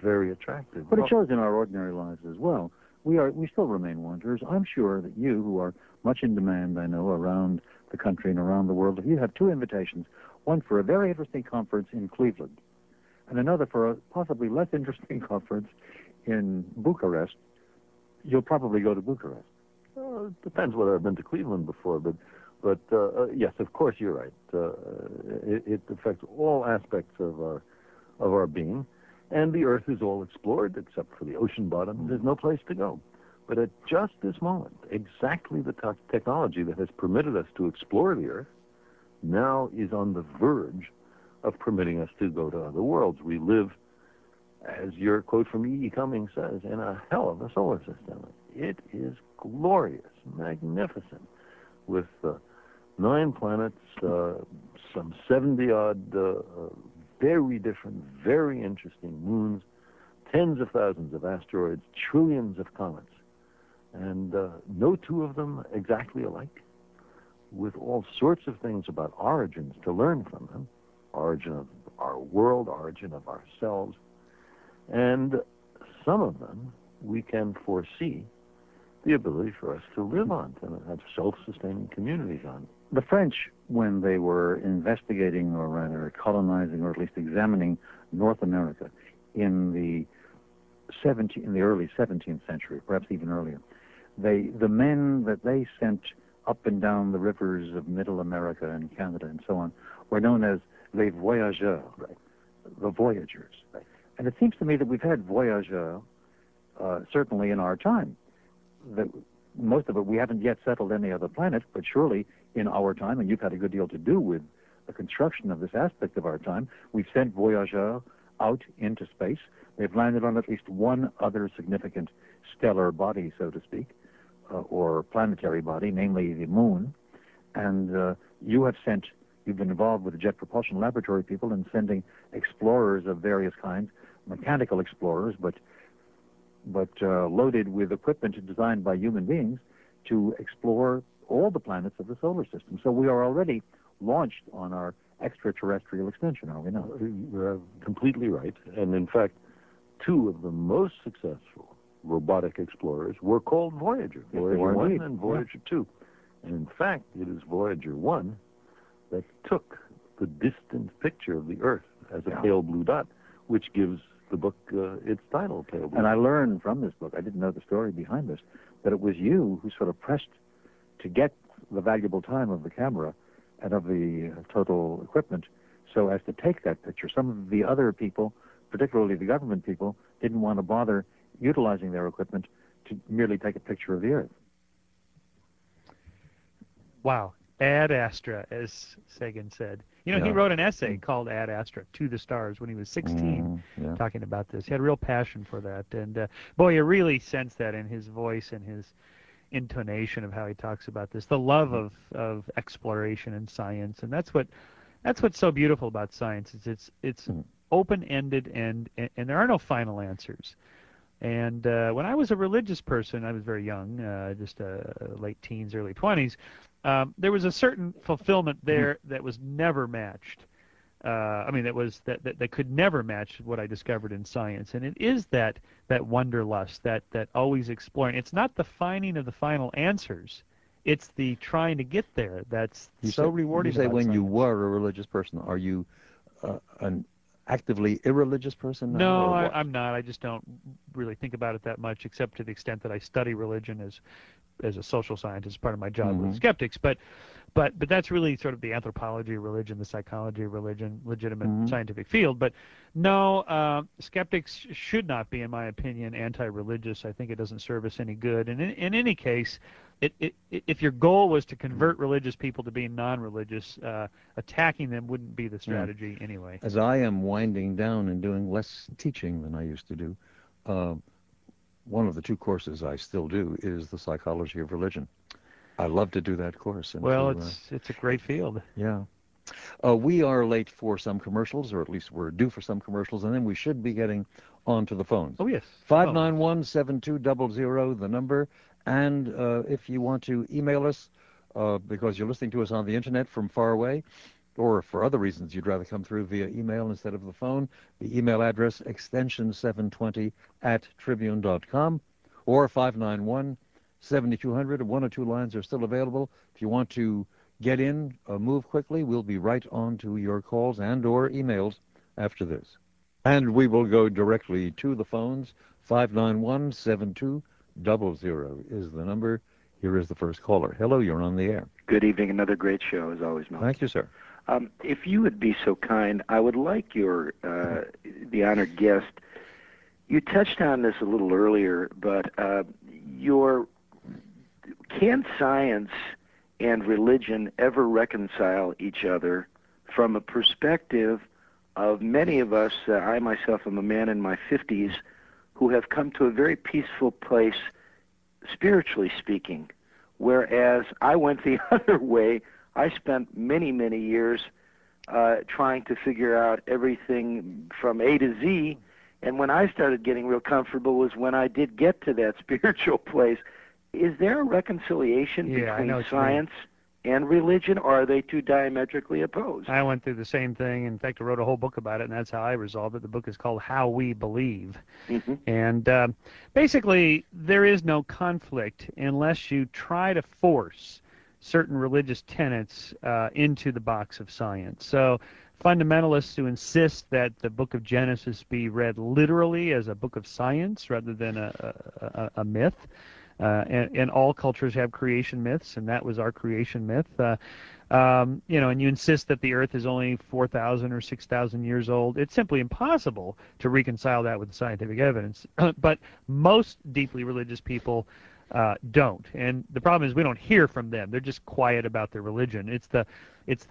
very attractive. But it shows in our ordinary lives as well. We still remain wanderers. I'm sure that you, who are much in demand, I know, around the country and around the world, if you have two invitations. One for a very interesting conference in Cleveland, and another for a possibly less interesting conference in Bucharest. You'll probably go to Bucharest. It depends whether I've been to Cleveland before, but yes, of course you're right. It affects all aspects of our being, and the earth is all explored except for the ocean bottom. There's no place to go. But at just this moment, exactly the technology that has permitted us to explore the earth now is on the verge of permitting us to go to other worlds. We live, as your quote from E.E. Cummings says, in a hell of a solar system. It is glorious, magnificent, with 9 planets, some 70-odd, very different, very interesting moons, tens of thousands of asteroids, trillions of comets, and no two of them exactly alike, with all sorts of things about origins to learn from them, origin of our world, origin of ourselves, and some of them we can foresee the ability for us to live on, to have self-sustaining communities on. The French, when they were investigating, or rather colonizing, or at least examining North America in the early 17th century, perhaps even earlier, the men that they sent up and down the rivers of Middle America and Canada and so on, were known as les voyageurs, right? The voyagers. Right. And it seems to me that we've had voyageurs, certainly in our time. That most of it, we haven't yet settled any other planet, but surely in our time, and you've had a good deal to do with the construction of this aspect of our time, we've sent voyageurs out into space. They've landed on at least one other significant stellar body, so to speak, or planetary body, namely the moon, and You've been involved with the Jet Propulsion Laboratory people and sending explorers of various kinds, mechanical explorers, but loaded with equipment designed by human beings to explore all the planets of the solar system. So we are already launched on our extraterrestrial extension, are we not? You're completely right. And in fact, two of the most successful robotic explorers were called Voyager. Voyager 1 and Voyager 2. And in fact, it is Voyager 1 that took the distant picture of the Earth as a pale blue dot, which gives the book its title, Pale Blue Dot. And I learned from this book, I didn't know the story behind this, that it was you who sort of pressed to get the valuable time of the camera and of the total equipment so as to take that picture. Some of the other people, particularly the government people, didn't want to bother utilizing their equipment to merely take a picture of the Earth. Wow. Ad Astra, as Sagan said. You know, he wrote an essay called Ad Astra, To the Stars, when he was 16, talking about this. He had a real passion for that. And, boy, you really sense that in his voice and his intonation of how he talks about this, the love of exploration and science. And that's what's so beautiful about science is it's open-ended and there are no final answers. And when I was a religious person, I was very young, just late teens, early 20s, there was a certain fulfillment there that was never matched. I mean, that could never match what I discovered in science. And it is that wanderlust, that always exploring. It's not the finding of the final answers. It's the trying to get there that's so rewarding. You say when you were a religious person, are you an actively irreligious person? No, I'm not. I just don't really think about it that much, except to the extent that I study religion as a social scientist, part of my job with skeptics. But that's really sort of the anthropology of religion, the psychology of religion, legitimate scientific field. But no, skeptics should not be, in my opinion, anti-religious. I think it doesn't serve us any good. And in any case, if your goal was to convert religious people to being non-religious, attacking them wouldn't be the strategy anyway. As I am winding down and doing less teaching than I used to do, one of the two courses I still do is the psychology of religion. I love to do that course. And well, it's a great field. Yeah. We are late for some commercials, or at least we're due for some commercials, and then we should be getting on to the phones. Oh, yes. 591-7200, the number. And if you want to email us, because you're listening to us on the Internet from far away, or for other reasons you'd rather come through via email instead of the phone, the email address extension720@tribune.com or 591-7200. One or two lines are still available. If you want to get in, move quickly, we'll be right on to your calls and or emails after this. And we will go directly to the phones. 591-7200 is the number. Here is the first caller. Hello, you're on the air. Good evening. Another great show, as always, Mel. Thank you, sir. If you would be so kind, I would like your the honored guest. You touched on this a little earlier, but can science and religion ever reconcile each other from a perspective of many of us, I myself am a man in my 50s, who have come to a very peaceful place, spiritually speaking, whereas I went the other way. I spent many, many years trying to figure out everything from A to Z, and when I started getting real comfortable was when I did get to that spiritual place. Is there a reconciliation between science and religion, or are they two diametrically opposed? I went through the same thing. In fact, I wrote a whole book about it, and that's how I resolved it. The book is called How We Believe. And basically, there is no conflict unless you try to force certain religious tenets into the box of science. So fundamentalists who insist that the book of Genesis be read literally as a book of science rather than a myth, and all cultures have creation myths, and that was our creation myth. You know, and you insist that the Earth is only 4,000 or 6,000 years old. It's simply impossible to reconcile that with scientific evidence. But most deeply religious people don't, and the problem is we don't hear from them. They're just quiet about their religion. It's the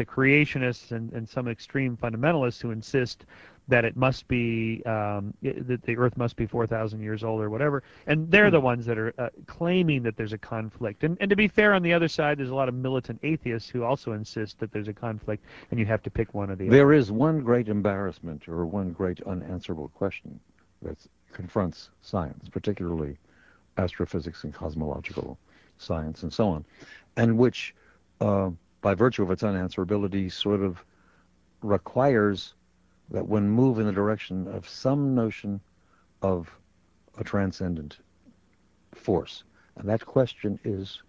creationists and some extreme fundamentalists who insist that it must be that the Earth must be 4,000 years old or whatever, and they're the ones that are claiming that there's a conflict. And to be fair, on the other side, there's a lot of militant atheists who also insist that there's a conflict, and you have to pick one or the other. There is one great embarrassment or one great unanswerable question that confronts science, particularly astrophysics and cosmological science and so on, and which, by virtue of its unanswerability, sort of requires that one move in the direction of some notion of a transcendent force. And that question is,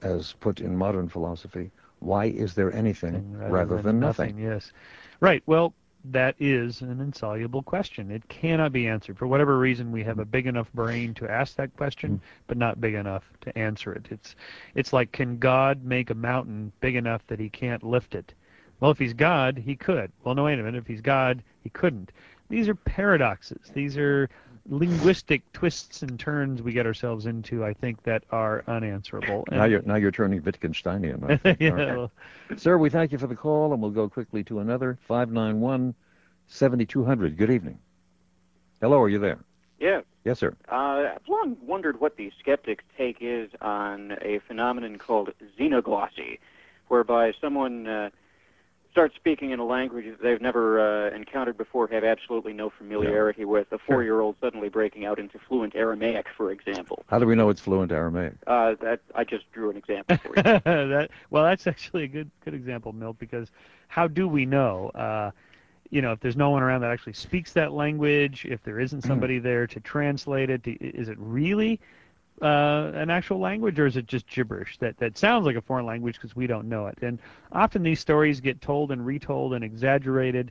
as put in modern philosophy, why is there anything rather than nothing? Yes. Right. Well, that is an insoluble question. It cannot be answered. For whatever reason, we have a big enough brain to ask that question, but not big enough to answer it. It's like, can God make a mountain big enough that he can't lift it? Well, if he's God, he could. Well, no, wait a minute. If he's God, he couldn't. These are paradoxes. These are linguistic twists and turns we get ourselves into, I think, that are unanswerable. And now you're turning Wittgensteinian, I think. Yeah. Right. Sir, we thank you for the call, and we'll go quickly to another. 591-7200. Good evening. Hello, are you there? Yeah. Yes, sir. I've long wondered what the skeptic's take is on a phenomenon called xenoglossy, whereby someone start speaking in a language that they've never encountered before, have absolutely no familiarity with, a four-year-old suddenly breaking out into fluent Aramaic, for example. How do we know it's fluent Aramaic? That I just drew an example for you. Well, that's actually a good example, Milt, because how do we know? You know, if there's no one around that actually speaks that language, if there isn't somebody there to translate it, is it really an actual language, or is it just gibberish that sounds like a foreign language because we don't know it? And often these stories get told and retold and exaggerated.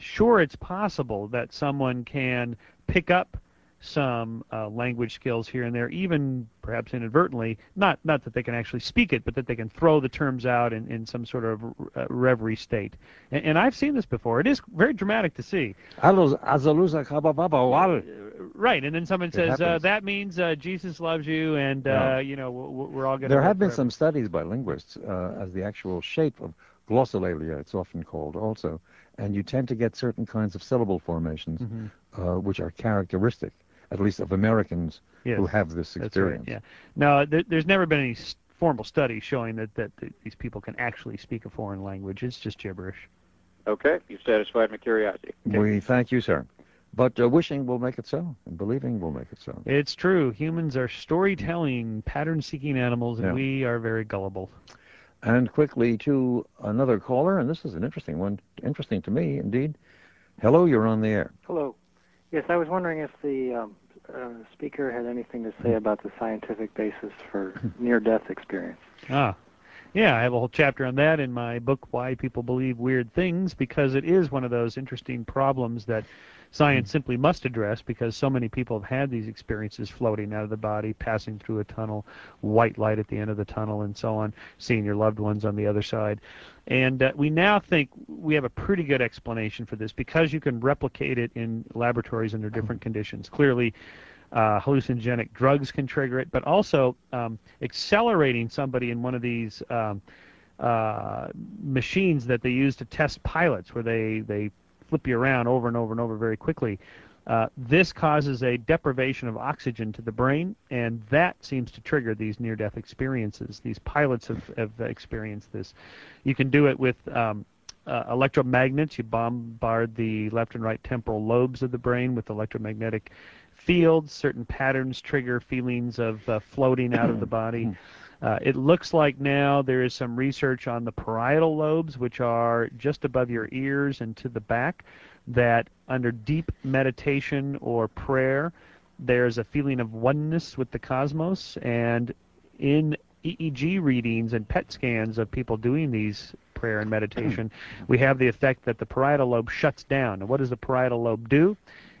Sure, it's possible that someone can pick up some language skills here and there, even perhaps inadvertently, not that they can actually speak it, but that they can throw the terms out in some sort of reverie state. And I've seen this before. It is very dramatic to see. Right, and then someone says, that means Jesus loves you, and you know, we're all going to... There have been some studies by linguists as the actual shape of glossolalia, it's often called also, and you tend to get certain kinds of syllable formations which are characteristic, at least of Americans who have this experience. That's right, yeah. Now, there's never been any formal study showing that these people can actually speak a foreign language. It's just gibberish. Okay, you've satisfied my curiosity. Okay. We thank you, sir. But wishing will make it so, and believing will make it so. It's true. Humans are storytelling, pattern-seeking animals, and we are very gullible. And quickly to another caller, and this is an interesting one, interesting to me indeed. Hello, you're on the air. Hello. Yes, I was wondering if the speaker had anything to say about the scientific basis for near-death experience. Yeah, I have a whole chapter on that in my book, Why People Believe Weird Things, because it is one of those interesting problems that science simply must address, because so many people have had these experiences: floating out of the body, passing through a tunnel, white light at the end of the tunnel, and so on, seeing your loved ones on the other side. And we now think we have a pretty good explanation for this, because you can replicate it in laboratories under different conditions. Clearly, hallucinogenic drugs can trigger it, but also accelerating somebody in one of these machines that they use to test pilots, where they flip you around over and over and over very quickly. This causes a deprivation of oxygen to the brain, and that seems to trigger these near-death experiences. These pilots have experienced this. You can do it with electromagnets. You bombard the left and right temporal lobes of the brain with electromagnetic fields. Certain patterns trigger feelings of floating out of the body. It looks like now there is some research on the parietal lobes, which are just above your ears and to the back, that under deep meditation or prayer, there's a feeling of oneness with the cosmos. And in EEG readings and PET scans of people doing these prayer and meditation, we have the effect that the parietal lobe shuts down. And what does the parietal lobe do?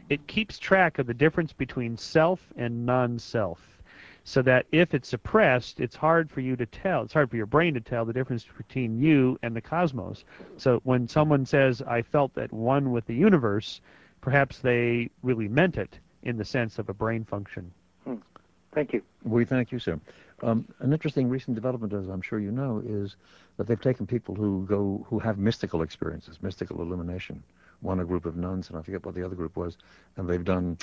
It keeps track of the difference between self and non-self, so that if it's suppressed, it's hard for you to tell. It's hard for your brain to tell the difference between you and the cosmos. So when someone says, "I felt at one with the universe," perhaps they really meant it in the sense of a brain function. Thank you. We thank you, sir. An interesting recent development, as I'm sure you know, is that they've taken people who have mystical experiences, mystical illumination, one a group of nuns, and I forget what the other group was, and they've done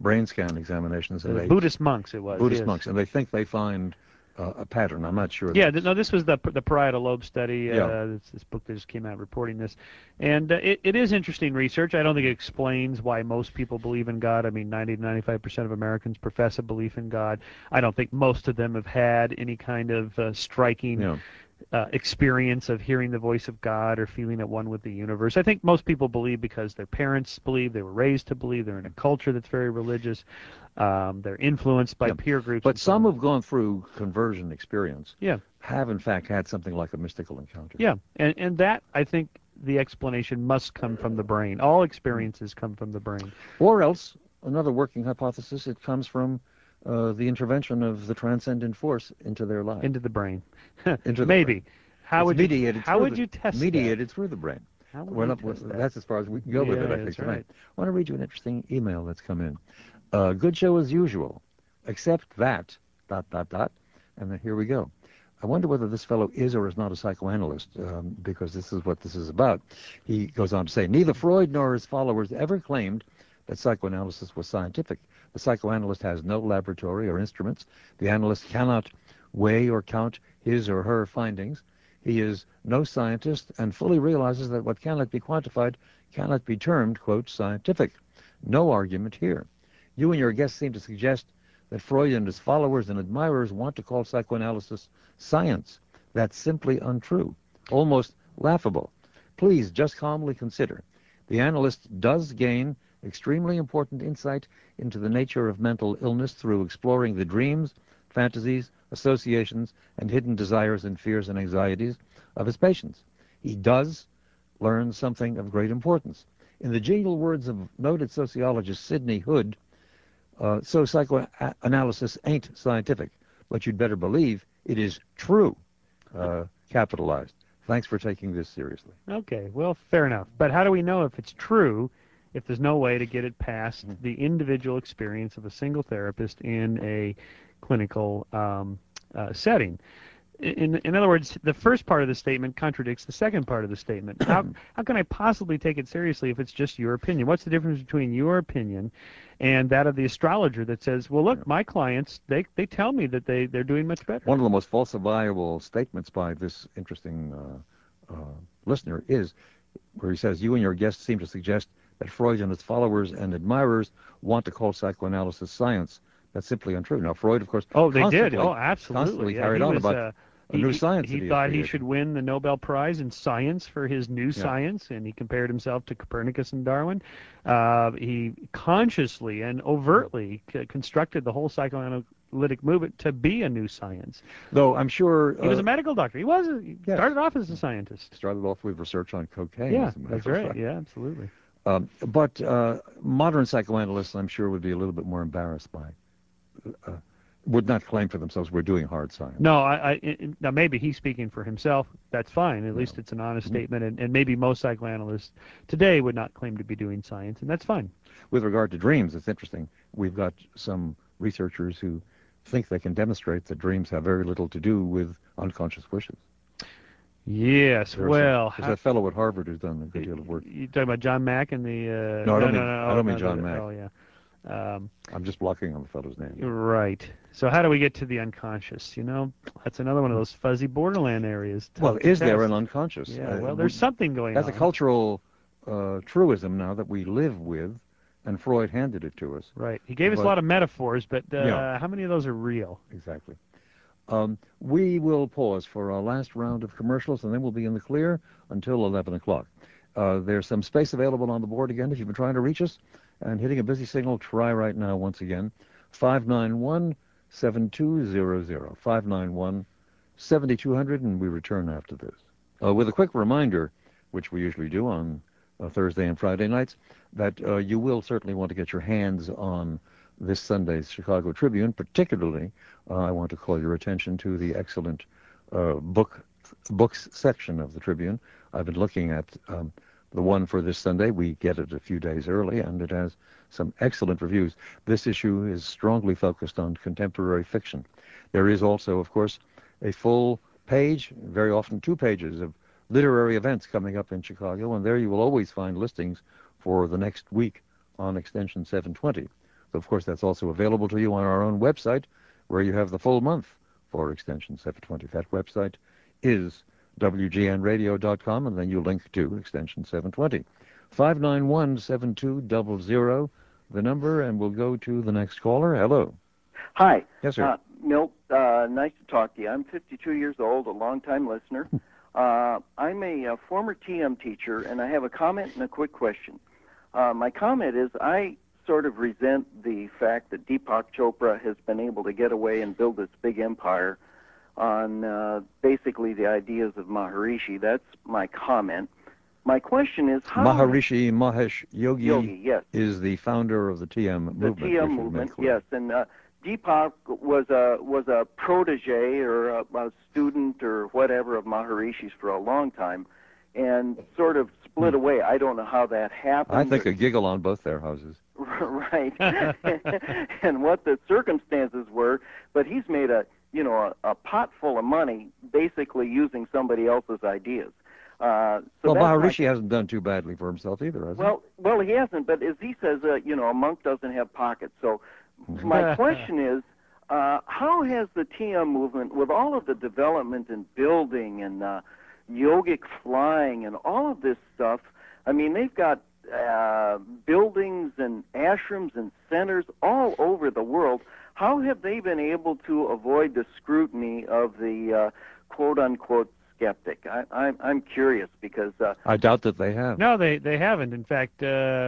brain scan examinations. Buddhist monks it was. Buddhist monks, and they think they find a pattern. I'm not sure. Yeah, no, this was the parietal lobe study, this book that just came out reporting this. And it is interesting research. I don't think it explains why most people believe in God. I mean, 90 to 95% of Americans profess a belief in God. I don't think most of them have had any kind of striking... experience of hearing the voice of God or feeling at one with the universe. I think most people believe because their parents believe, they were raised to believe, they're in a culture that's very religious, they're influenced by peer groups. But some who've gone through conversion experience have in fact had something like a mystical encounter. Yeah, and that, I think, the explanation must come from the brain. All experiences come from the brain. Or else, another working hypothesis, it comes from the intervention of the transcendent force into their life. Into the brain. Maybe. How would you test that? Mediated through the brain. That's as far as we can go with it, I think, tonight. Right. I want to read you an interesting email that's come in. Good show as usual, except that, ... and then here we go. I wonder whether this fellow is or is not a psychoanalyst, because this is what this is about. He goes on to say, neither Freud nor his followers ever claimed that psychoanalysis was scientific. The psychoanalyst has no laboratory or instruments. The analyst cannot weigh or count his or her findings. He is no scientist and fully realizes that what cannot be quantified cannot be termed, quote, scientific. No argument here. You and your guests seem to suggest that Freud and his followers and admirers want to call psychoanalysis science. That's simply untrue, almost laughable. Please just calmly consider. The analyst does gain extremely important insight into the nature of mental illness through exploring the dreams, fantasies, associations, and hidden desires and fears and anxieties of his patients. He does learn something of great importance. In the genial words of noted sociologist Sidney Hood, so psychoanalysis ain't scientific, but you'd better believe it is true, capitalized. Thanks for taking this seriously. Okay, well, fair enough. But how do we know if it's true if there's no way to get it past the individual experience of a single therapist in a clinical setting? In other words, the first part of the statement contradicts the second part of the statement. How can I possibly take it seriously if it's just your opinion? What's the difference between your opinion and that of the astrologer that says, well, look, my clients, they tell me that they're doing much better? One of the most falsifiable statements by this interesting listener is where he says, you and your guests seem to suggest that Freud and his followers and admirers want to call psychoanalysis science. That's simply untrue. Now, Freud, of course, constantly carried on about a new science. He thought he should win the Nobel Prize in science for his new science, and he compared himself to Copernicus and Darwin. He consciously and overtly constructed the whole psychoanalytic movement to be a new science. Though I'm sure... he was a medical doctor. He started off as a scientist. Started off with research on cocaine. Yeah, that's right. Yeah, absolutely. But modern psychoanalysts, I'm sure, would be a little bit more embarrassed by, would not claim for themselves we're doing hard science. No, now maybe he's speaking for himself. That's fine. At least it's an honest statement. And maybe most psychoanalysts today would not claim to be doing science, and that's fine. With regard to dreams, it's interesting. We've got some researchers who think they can demonstrate that dreams have very little to do with unconscious wishes. Yes, there's a fellow at Harvard who's done a good deal of work. You talking about John Mack and the... No, I don't mean John Mack. Oh, yeah. I'm just blocking on the fellow's name. Right. So how do we get to the unconscious? You know, that's another one of those fuzzy borderland areas. Well, is there an unconscious? Yeah, there's something going on. That's a cultural truism now that we live with, and Freud handed it to us. Right. He gave us a lot of metaphors, but how many of those are real? Exactly. We will pause for our last round of commercials, and then we'll be in the clear until 11 o'clock. There's some space available on the board again if you've been trying to reach us. And hitting a busy signal, try right now once again, 591-7200, 591-7200, and we return after this. With a quick reminder, which we usually do on Thursday and Friday nights, that you will certainly want to get your hands on this Sunday's Chicago Tribune. Particularly, I want to call your attention to the excellent books section of the Tribune. I've been looking at the one for this Sunday. We get it a few days early, and it has some excellent reviews. This issue is strongly focused on contemporary fiction. There is also, of course, a full page, very often 2 pages, of literary events coming up in Chicago, and there you will always find listings for the next week on extension 720. But of course, that's also available to you on our own website, where you have the full month for extension 720. That website is wgnradio.com, and then you link to extension 720. 591-7200, the number, and we'll go to the next caller. Hello. Hi. Yes, sir. Milt, nice to talk to you. I'm 52 years old, a long-time listener. I'm a former TM teacher, and I have a comment and a quick question. My comment is I sort of resent the fact that Deepak Chopra has been able to get away and build this big empire on basically the ideas of Maharishi. That's my comment. My question is how... Maharishi Mahesh Yogi yes. is the founder of the TM movement. The TM movement, yes. And Deepak was a protege or a student or whatever of Maharishi's for a long time and sort of split away. I don't know how that happened. I think a giggle on both their houses. Right. And what the circumstances were. But he's made a pot full of money basically using somebody else's ideas. So Maharishi hasn't done too badly for himself either, has he? Well, he hasn't, but as he says, a monk doesn't have pockets. So my question is, how has the TM movement, with all of the development and building and yogic flying and all of this stuff, I mean, they've got buildings and ashrams and centers all over the world. How have they been able to avoid the scrutiny of the quote-unquote skeptic? I'm curious because... I doubt that they have. No, they haven't. In fact,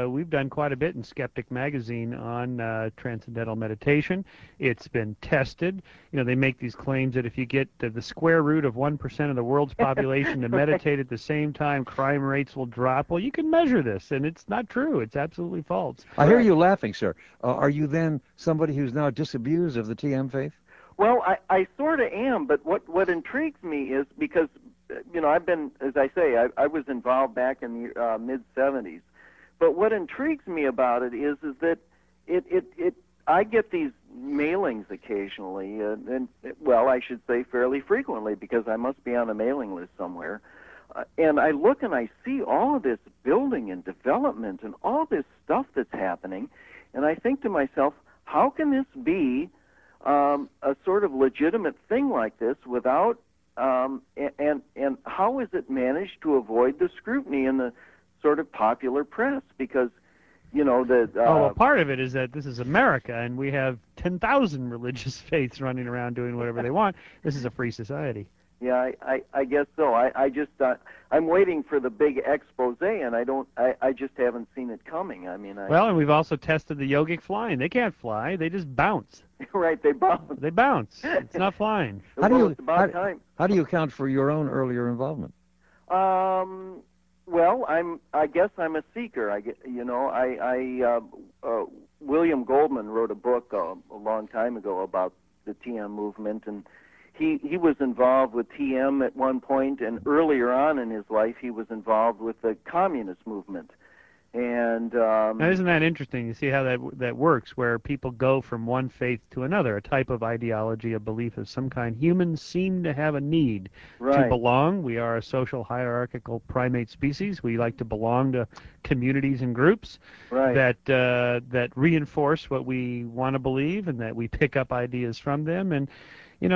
we've done quite a bit in Skeptic Magazine on transcendental meditation. It's been tested. They make these claims that if you get the square root of 1% of the world's population to meditate at the same time, crime rates will drop. Well, you can measure this, and it's not true. It's absolutely false. I hear you laughing, sir. Are you then somebody who's now disabused of the TM faith? Well, I sort of am, but what intrigues me is because, I've been, as I say, I was involved back in the mid-'70s. But what intrigues me about it is that I get these mailings occasionally, and I should say fairly frequently because I must be on a mailing list somewhere. And I look and I see all of this building and development and all this stuff that's happening, and I think to myself, how can this be a sort of legitimate thing like this without, and how is it managed to avoid the scrutiny in the sort of popular press? Because, part of it is that this is America, and we have 10,000 religious faiths running around doing whatever they want. This is a free society. Yeah, I guess so. I just I'm waiting for the big expose, and I just haven't seen it coming. I mean, and we've also tested the yogic flying. They can't fly; they just bounce. Right, they bounce. They bounce. It's not flying. How do you account for your own earlier involvement? Well, I guess I'm a seeker. William Goldman wrote a book a long time ago about the TM movement and. He was involved with TM at one point, and earlier on in his life, he was involved with the communist movement. And now, isn't that interesting? You see how that works, where people go from one faith to another, a type of ideology, a belief of some kind. Humans seem to have a need to belong. We are a social hierarchical primate species. We like to belong to communities and groups that reinforce what we want to believe, and that we pick up ideas from them. And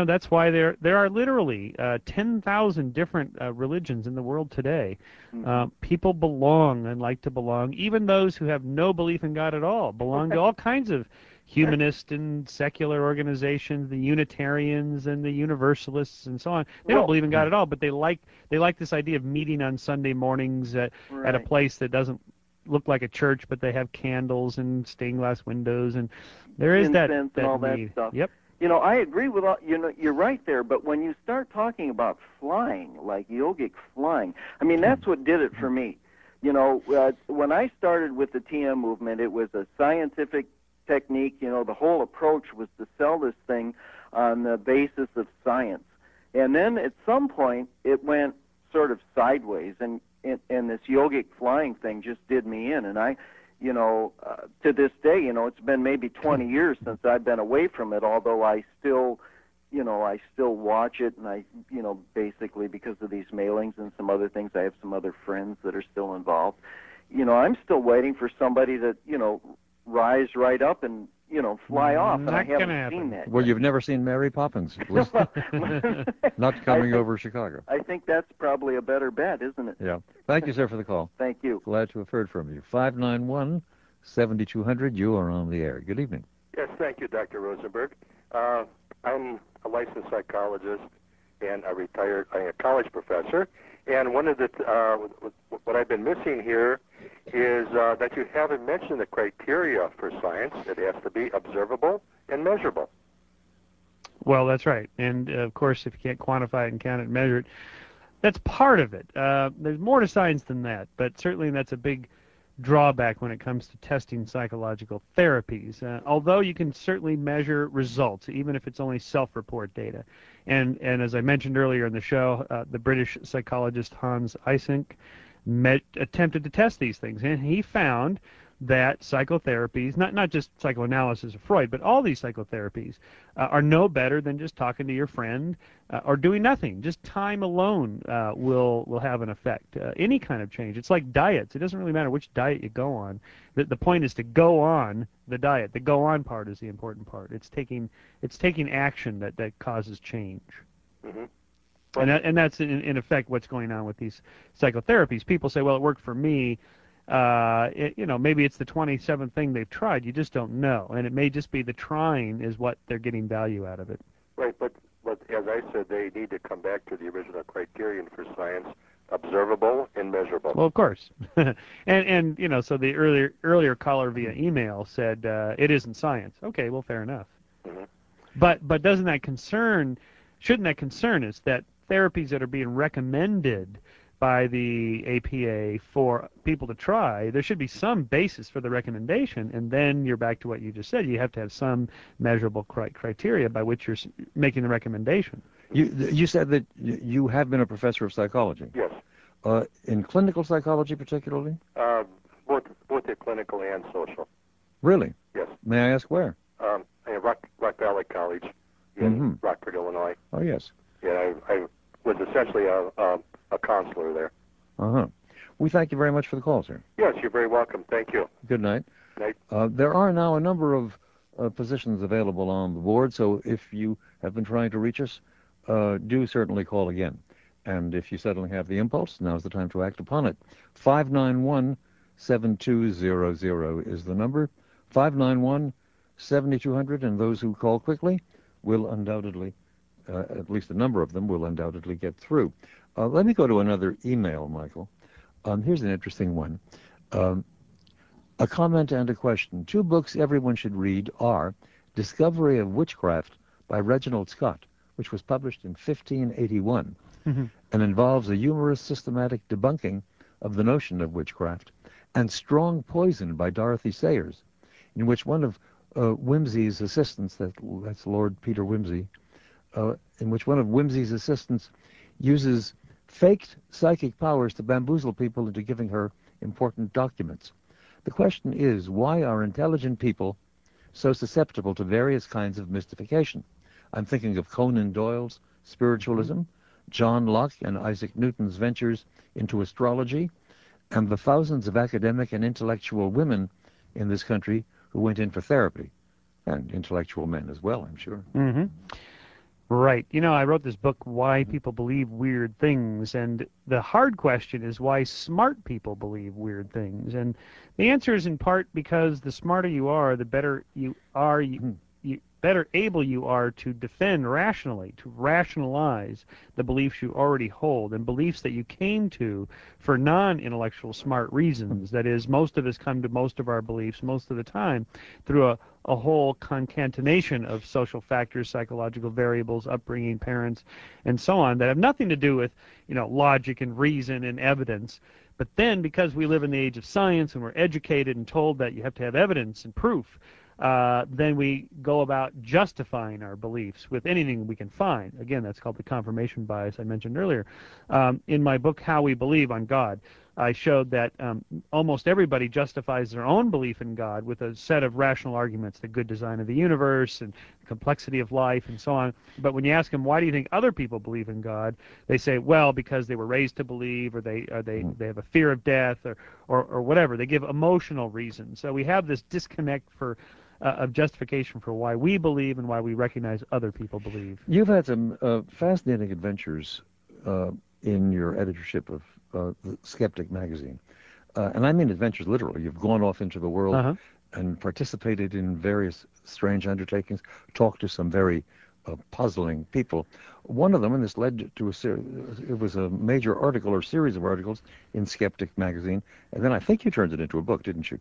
that's why there are literally 10,000 different religions in the world today. Mm-hmm. People belong and like to belong. Even those who have no belief in God at all belong to all kinds of humanist and secular organizations, the Unitarians and the Universalists and so on. They don't believe in God at all, but they like this idea of meeting on Sunday mornings at a place that doesn't look like a church, but they have candles and stained glass windows, and there is incense and all need. That stuff. Yep. I agree with all, you're right there, but when you start talking about flying, like yogic flying, I mean, that's what did it for me. When I started with the TM movement, it was a scientific technique. The whole approach was to sell this thing on the basis of science. And then at some point, it went sort of sideways, and this yogic flying thing just did me in, and I... to this day, it's been maybe 20 years since I've been away from it, although I still you know, I still watch it, and I, you know, basically because of these mailings and some other things, I have some other friends that are still involved. You know, I'm still waiting for somebody to, you know, rise right up and, you know, fly off, and I haven't seen that. Well, you've never seen Mary Poppins. Not coming over Chicago. I think that's probably a better bet, isn't it? Yeah. Thank you, sir, for the call. Thank you. Glad to have heard from you. 591-7200, you are on the air. Good evening. Yes, thank you, Dr. Rosenberg. I'm a licensed psychologist and a retired college professor. And one of the what I've been missing here is that you haven't mentioned the criteria for science. It has to be observable and measurable. Well, that's right. And, of course, if you can't quantify it and count it and measure it, that's part of it. There's more to science than that, but certainly that's a big drawback when it comes to testing psychological therapies, although you can certainly measure results, even if it's only self-report data. And as I mentioned earlier in the show, the British psychologist Hans Eysenck attempted to test these things, and he found that psychotherapies, not just psychoanalysis of Freud, but all these psychotherapies are no better than just talking to your friend or doing nothing. Just time alone will have an effect. Any kind of change. It's like diets. It doesn't really matter which diet you go on. The point is to go on the diet. The go on part is the important part. It's taking action that causes change. Mm-hmm. And that's in effect what's going on with these psychotherapies. People say, well, it worked for me. You know, maybe it's the 27th thing they've tried. You just don't know, and it may just be the trying is what they're getting value out of it. Right, but as I said, they need to come back to the original criterion for science: observable and measurable. Well, of course, and you know, so the earlier caller via email said it isn't science. Okay, well, fair enough. Mm-hmm. But doesn't that concern? Shouldn't that concern us that therapies that are being recommended by the APA for people to try, there should be some basis for the recommendation, and then you're back to what you just said. You have to have some measurable criteria by which you're making the recommendation. You said that you have been a professor of psychology. Yes. In clinical psychology particularly? Both the clinical and social. Really? Yes. May I ask where? At Rock Valley College in Rockford, Illinois. Oh, yes. Yeah, I was essentially a counselor there. Uh-huh. We thank you very much for the call, sir. Yes, you're very welcome. Thank you. Good night. Night. There are now a number of positions available on the board, so if you have been trying to reach us, do certainly call again. And if you suddenly have the impulse, now's the time to act upon it. 591-7200 is the number. 591-7200, and those who call quickly will undoubtedly, at least a number of them, will undoubtedly get through. Let me go to another email, Michael. Here's an interesting one. A comment and a question. Two books everyone should read are Discovery of Witchcraft by Reginald Scott, which was published in 1581, and involves a humorous systematic debunking of the notion of witchcraft, and Strong Poison by Dorothy Sayers, in which one of Whimsy's assistants, that's Lord Peter Whimsy, in which one of Whimsy's assistants uses faked psychic powers to bamboozle people into giving her important documents. The question is, why are intelligent people so susceptible to various kinds of mystification? I'm thinking of Conan Doyle's spiritualism, John Locke and Isaac Newton's ventures into astrology, and the thousands of academic and intellectual women in this country who went in for therapy, and intellectual men as well, I'm sure. Mm-hmm. Right. You know, I wrote this book, Why People Believe Weird Things, and the hard question is why smart people believe weird things. And the answer is in part because the smarter you are, the better you are, you better able you are to defend rationally, to rationalize the beliefs you already hold and beliefs that you came to for non-intellectual smart reasons. That is, most of us come to most of our beliefs most of the time through a whole concatenation of social factors, psychological variables, upbringing, parents, and so on that have nothing to do with, you know, logic and reason and evidence. But then because we live in the age of science and we're educated and told that you have to have evidence and proof, then we go about justifying our beliefs with anything we can find. Again, that's called the confirmation bias I mentioned earlier. In my book, How We Believe on God, I showed that almost everybody justifies their own belief in God with a set of rational arguments, the good design of the universe and the complexity of life and so on. But when you ask them, why do you think other people believe in God, they say, well, because they were raised to believe, or they have a fear of death, or whatever. They give emotional reasons. So we have this disconnect for of justification for why we believe and why we recognize other people believe. You've had some fascinating adventures in your editorship of the Skeptic Magazine. And I mean adventures literally. You've gone off into the world and participated in various strange undertakings, talked to some very puzzling people. One of them, and this led to a series, it was a major article or series of articles in Skeptic Magazine, and then I think you turned it into a book, didn't you?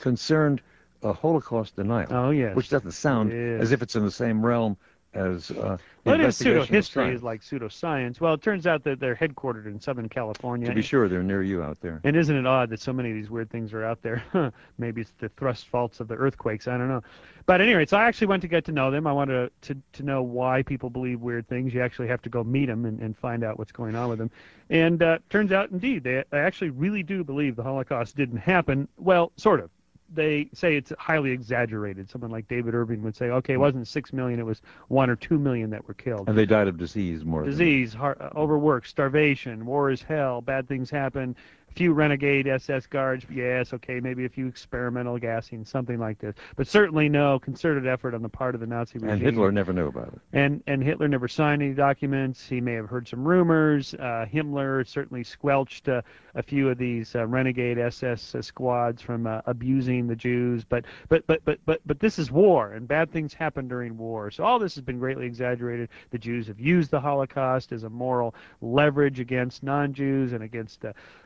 Concerned Holocaust denial. Oh, yes. Which doesn't sound as if it's in the same realm as well, it is pseudo-history is like pseudoscience. Well, it turns out that they're headquartered in Southern California. To be sure, they're near you out there. And isn't it odd that so many of these weird things are out there? Maybe it's the thrust faults of the earthquakes. I don't know. But anyway, so I actually went to get to know them. I wanted to know why people believe weird things. You actually have to go meet them and find out what's going on with them. And turns out, indeed, they actually really do believe the Holocaust didn't happen. Well, sort of. They say it's highly exaggerated. Someone like David Irving would say, okay, it wasn't 6 million, it was 1 or 2 million that were killed. And they died of disease more than... Disease, overwork, starvation, war is hell, bad things happen, a few renegade SS guards, yes, okay, maybe a few experimental gassing, something like this. But certainly no concerted effort on the part of the Nazi regime. And Hitler never knew about it. And Hitler never signed any documents. He may have heard some rumors. Himmler certainly squelched a few of these renegade SS squads from abusing the Jews, but this is war, and bad things happen during war. So all this has been greatly exaggerated. The Jews have used the Holocaust as a moral leverage against non-Jews and against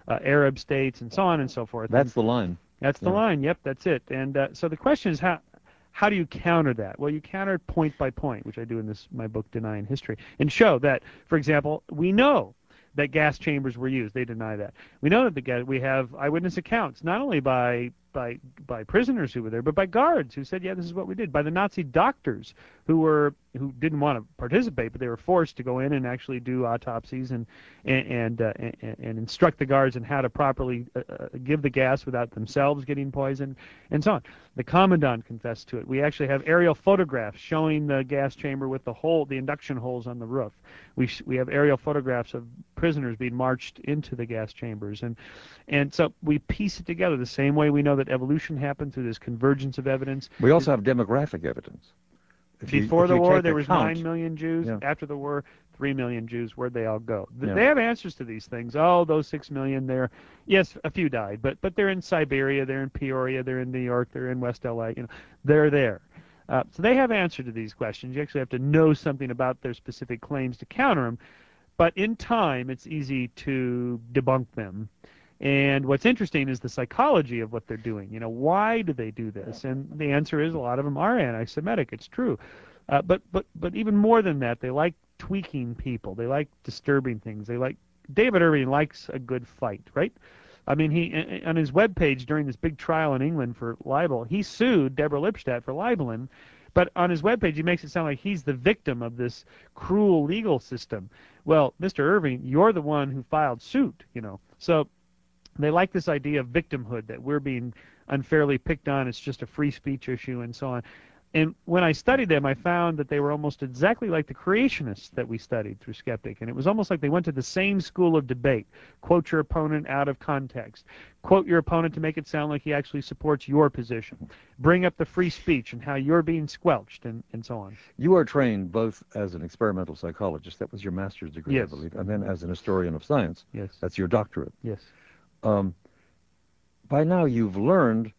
Arab states and so on and so forth. That's the line. That's the line. Yep, that's it. And so the question is how do you counter that? Well, you counter point by point, which I do in my book, Denying History, and show that, for example, we know that gas chambers were used. They deny that. We know that we have eyewitness accounts, not only by prisoners who were there, but by guards who said, yeah, this is what we did, by the Nazi doctors who didn't want to participate, but they were forced to go in and actually do autopsies and instruct the guards in how to properly give the gas without themselves getting poisoned, and so on. The commandant confessed to it. We actually have aerial photographs showing the gas chamber with the induction holes on the roof. We have aerial photographs of prisoners being marched into the gas chambers, and so we piece it together the same way we know that evolution happened through this convergence of evidence. We also have demographic evidence. Before the war, there was 9 million Jews. Yeah. After the war, 3 million Jews. Where'd they all go? They have answers to these things. Oh, those 6 million there. Yes, a few died, but they're in Siberia, they're in Peoria, they're in New York, they're in West LA. You know, they're there. So they have answer to these questions. You actually have to know something about their specific claims to counter them. But in time, it's easy to debunk them. And what's interesting is the psychology of what they're doing. You know, why do they do this? And the answer is a lot of them are anti-Semitic. It's true. But even more than that, they like tweaking people. They like disturbing things. They like... David Irving likes a good fight, right? I mean, he on his webpage during this big trial in England for libel, he sued Deborah Lipstadt for libeling. But on his webpage, he makes it sound like he's the victim of this cruel legal system. Well, Mr. Irving, you're the one who filed suit, you know. So... they like this idea of victimhood, that we're being unfairly picked on, it's just a free speech issue and so on. And when I studied them, I found that they were almost exactly like the creationists that we studied through Skeptic. And it was almost like they went to the same school of debate. Quote your opponent out of context. Quote your opponent to make it sound like he actually supports your position. Bring up the free speech and how you're being squelched and so on. You are trained both as an experimental psychologist, that was your master's degree, yes, I believe, and then as an historian of science. Yes. That's your doctorate. Yes. By now you've learned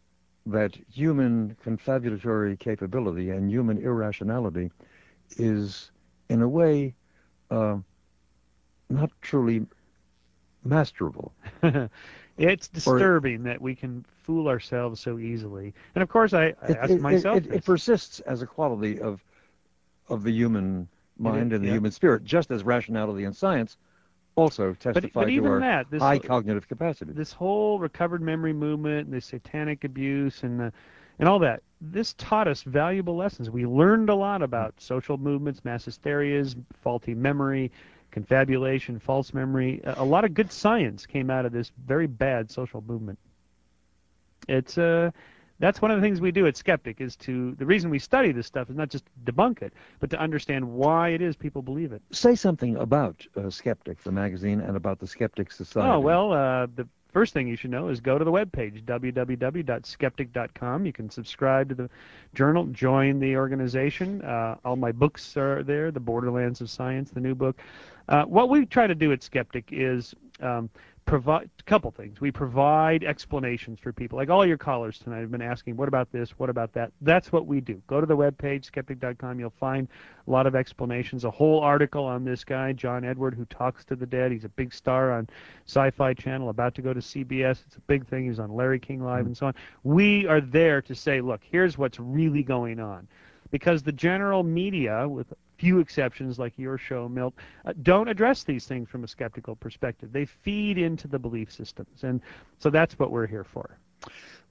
that human confabulatory capability and human irrationality is, in a way, not truly masterable. It's disturbing that we can fool ourselves so easily. And of course, I ask myself this. It persists as a quality of the human mind and the human spirit, just as rationality and science also testify to our high cognitive capacity. This whole recovered memory movement and the satanic abuse and all that, this taught us valuable lessons. We learned a lot about social movements, mass hysterias, faulty memory, confabulation, false memory. A lot of good science came out of this very bad social movement. It's that's one of the things we do at Skeptic, is to, the reason we study this stuff is not just debunk it, but to understand why it is people believe it. Say something about Skeptic, the magazine, and about the Skeptic Society. Oh, well, the first thing you should know is go to the webpage, www.skeptic.com. You can subscribe to the journal, join the organization. All my books are there, The Borderlands of Science, the new book. What we try to do at Skeptic is... provide a couple things. We provide explanations for people. Like all your callers tonight have been asking, what about this, what about that? That's what we do. Go to the webpage, skeptic.com. You'll find a lot of explanations, a whole article on this guy, John Edward, who talks to the dead. He's a big star on Sci-Fi Channel, about to go to CBS. It's a big thing. He's on Larry King Live and so on. We are there to say, look, here's what's really going on. Because the general media, with few exceptions like your show, Milt, don't address these things from a skeptical perspective. They feed into the belief systems, and so that's what we're here for.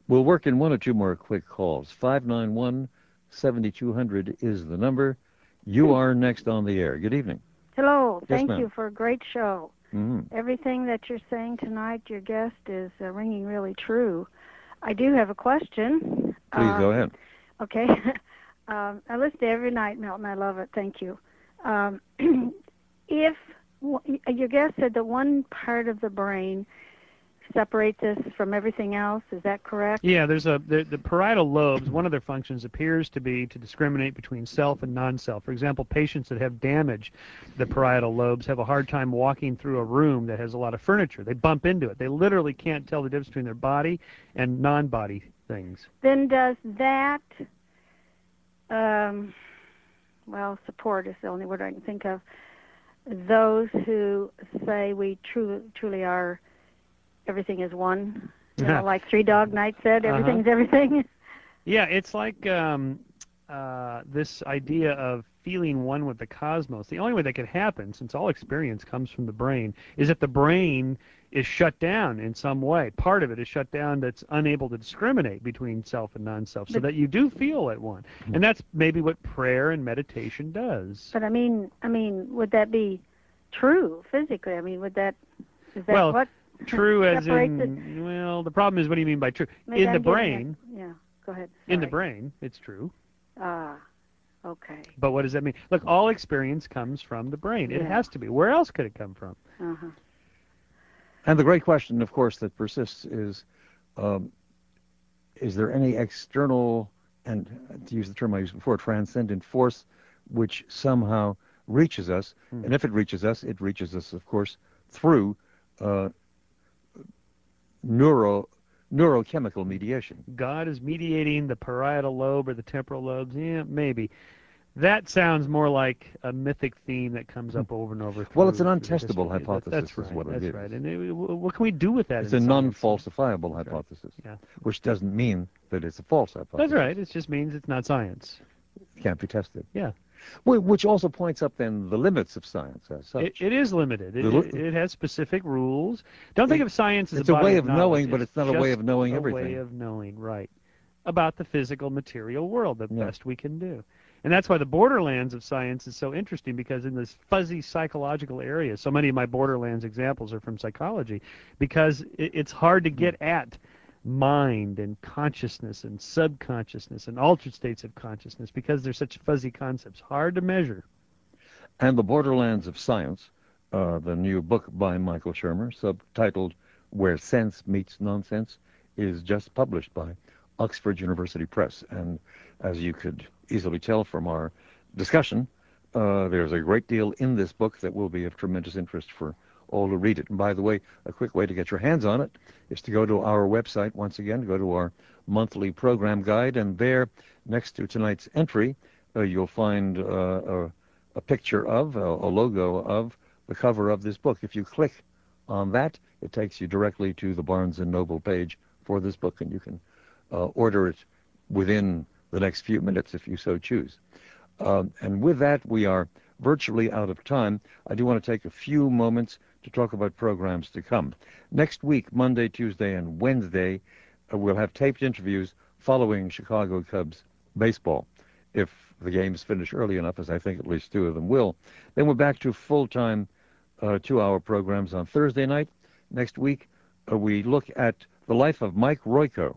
We'll work in one or two more quick calls. 591-7200 is the number. You are next on the air. Good evening. Hello. Yes, thank you for a great show. Mm-hmm. Everything that you're saying tonight, your guest, is ringing really true. I do have a question. Please go ahead. Okay. I listen to every night, Milton. I love it. Thank you. If your guest said that one part of the brain separates us from everything else, is that correct? Yeah, there's the parietal lobes, one of their functions appears to be to discriminate between self and non-self. For example, patients that have damage the parietal lobes have a hard time walking through a room that has a lot of furniture. They bump into it. They literally can't tell the difference between their body and non-body things. Then does that... well, support is the only word I can think of. Those who say we truly are, everything is one. You know, like Three Dog Night said, everything's everything. Yeah, it's like this idea of feeling one with the cosmos. The only way that could happen, since all experience comes from the brain, is if the brain is shut down in some way. Part of it is shut down that's unable to discriminate between self and non-self, so that you do feel at one. And that's maybe what prayer and meditation does. But I mean, would that be true physically? I mean, would that, is that well, what true as in, it? Well, the problem is, what do you mean by true? Maybe in I'm the brain. Yeah, go ahead. Sorry. In the brain, it's true. Ah. Okay. But what does that mean? Look, all experience comes from the brain. It has to be. Where else could it come from? And the great question, of course, that persists is there any external, and to use the term I used before, transcendent force which somehow reaches us? And if it reaches us, it reaches us, of course, through neurochemical mediation. God is mediating the parietal lobe or the temporal lobes? Yeah, maybe. That sounds more like a mythic theme that comes up over and over. Well, it's an untestable hypothesis. That's right, is what it is. Right. And what can we do with that? It's a non-falsifiable hypothesis, which doesn't mean that it's a false hypothesis. That's right. It just means it's not science. It can't be tested. Yeah. Which also points up, then, the limits of science as such. It is limited. It has specific rules. Don't think of science as a body of knowledge. It's a way of knowing, but it's not a way of knowing everything. It's a way of knowing, right, about the physical material world, the best we can do. And that's why the borderlands of science is so interesting, because in this fuzzy psychological area, so many of my borderlands examples are from psychology, because it's hard to get at mind and consciousness and subconsciousness and altered states of consciousness, because they're such fuzzy concepts, hard to measure. And the Borderlands of Science, the new book by Michael Shermer, subtitled Where Sense Meets Nonsense, is just published by Oxford University Press. And as you could easily tell from our discussion, there's a great deal in this book that will be of tremendous interest for all who read it. And by the way, a quick way to get your hands on it is to go to our website. Once again, go to our monthly program guide, and there, next to tonight's entry, you'll find a picture of, a logo of, the cover of this book. If you click on that, it takes you directly to the Barnes & Noble page for this book, and you can order it within the next few minutes if you so choose. And with that, we are virtually out of time. I do want to take a few moments to talk about programs to come. Next week, Monday, Tuesday, and Wednesday, we'll have taped interviews following Chicago Cubs baseball, if the games finish early enough, as I think at least two of them will. Then we're back to full-time 2-hour programs on Thursday night. Next week, we look at the life of Mike Royko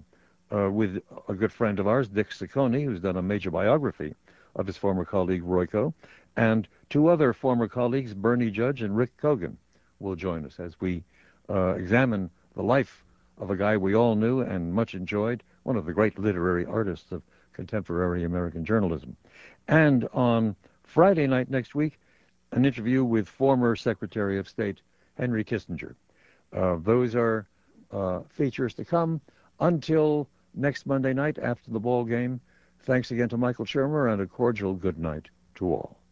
with a good friend of ours, Dick Saccone, who's done a major biography of his former colleague Royko, and two other former colleagues, Bernie Judge and Rick Kogan, will join us as we examine the life of a guy we all knew and much enjoyed, one of the great literary artists of contemporary American journalism. And on Friday night next week, an interview with former Secretary of State Henry Kissinger. Those are features to come until next Monday night after the ball game. Thanks again to Michael Shermer, and a cordial good night to all.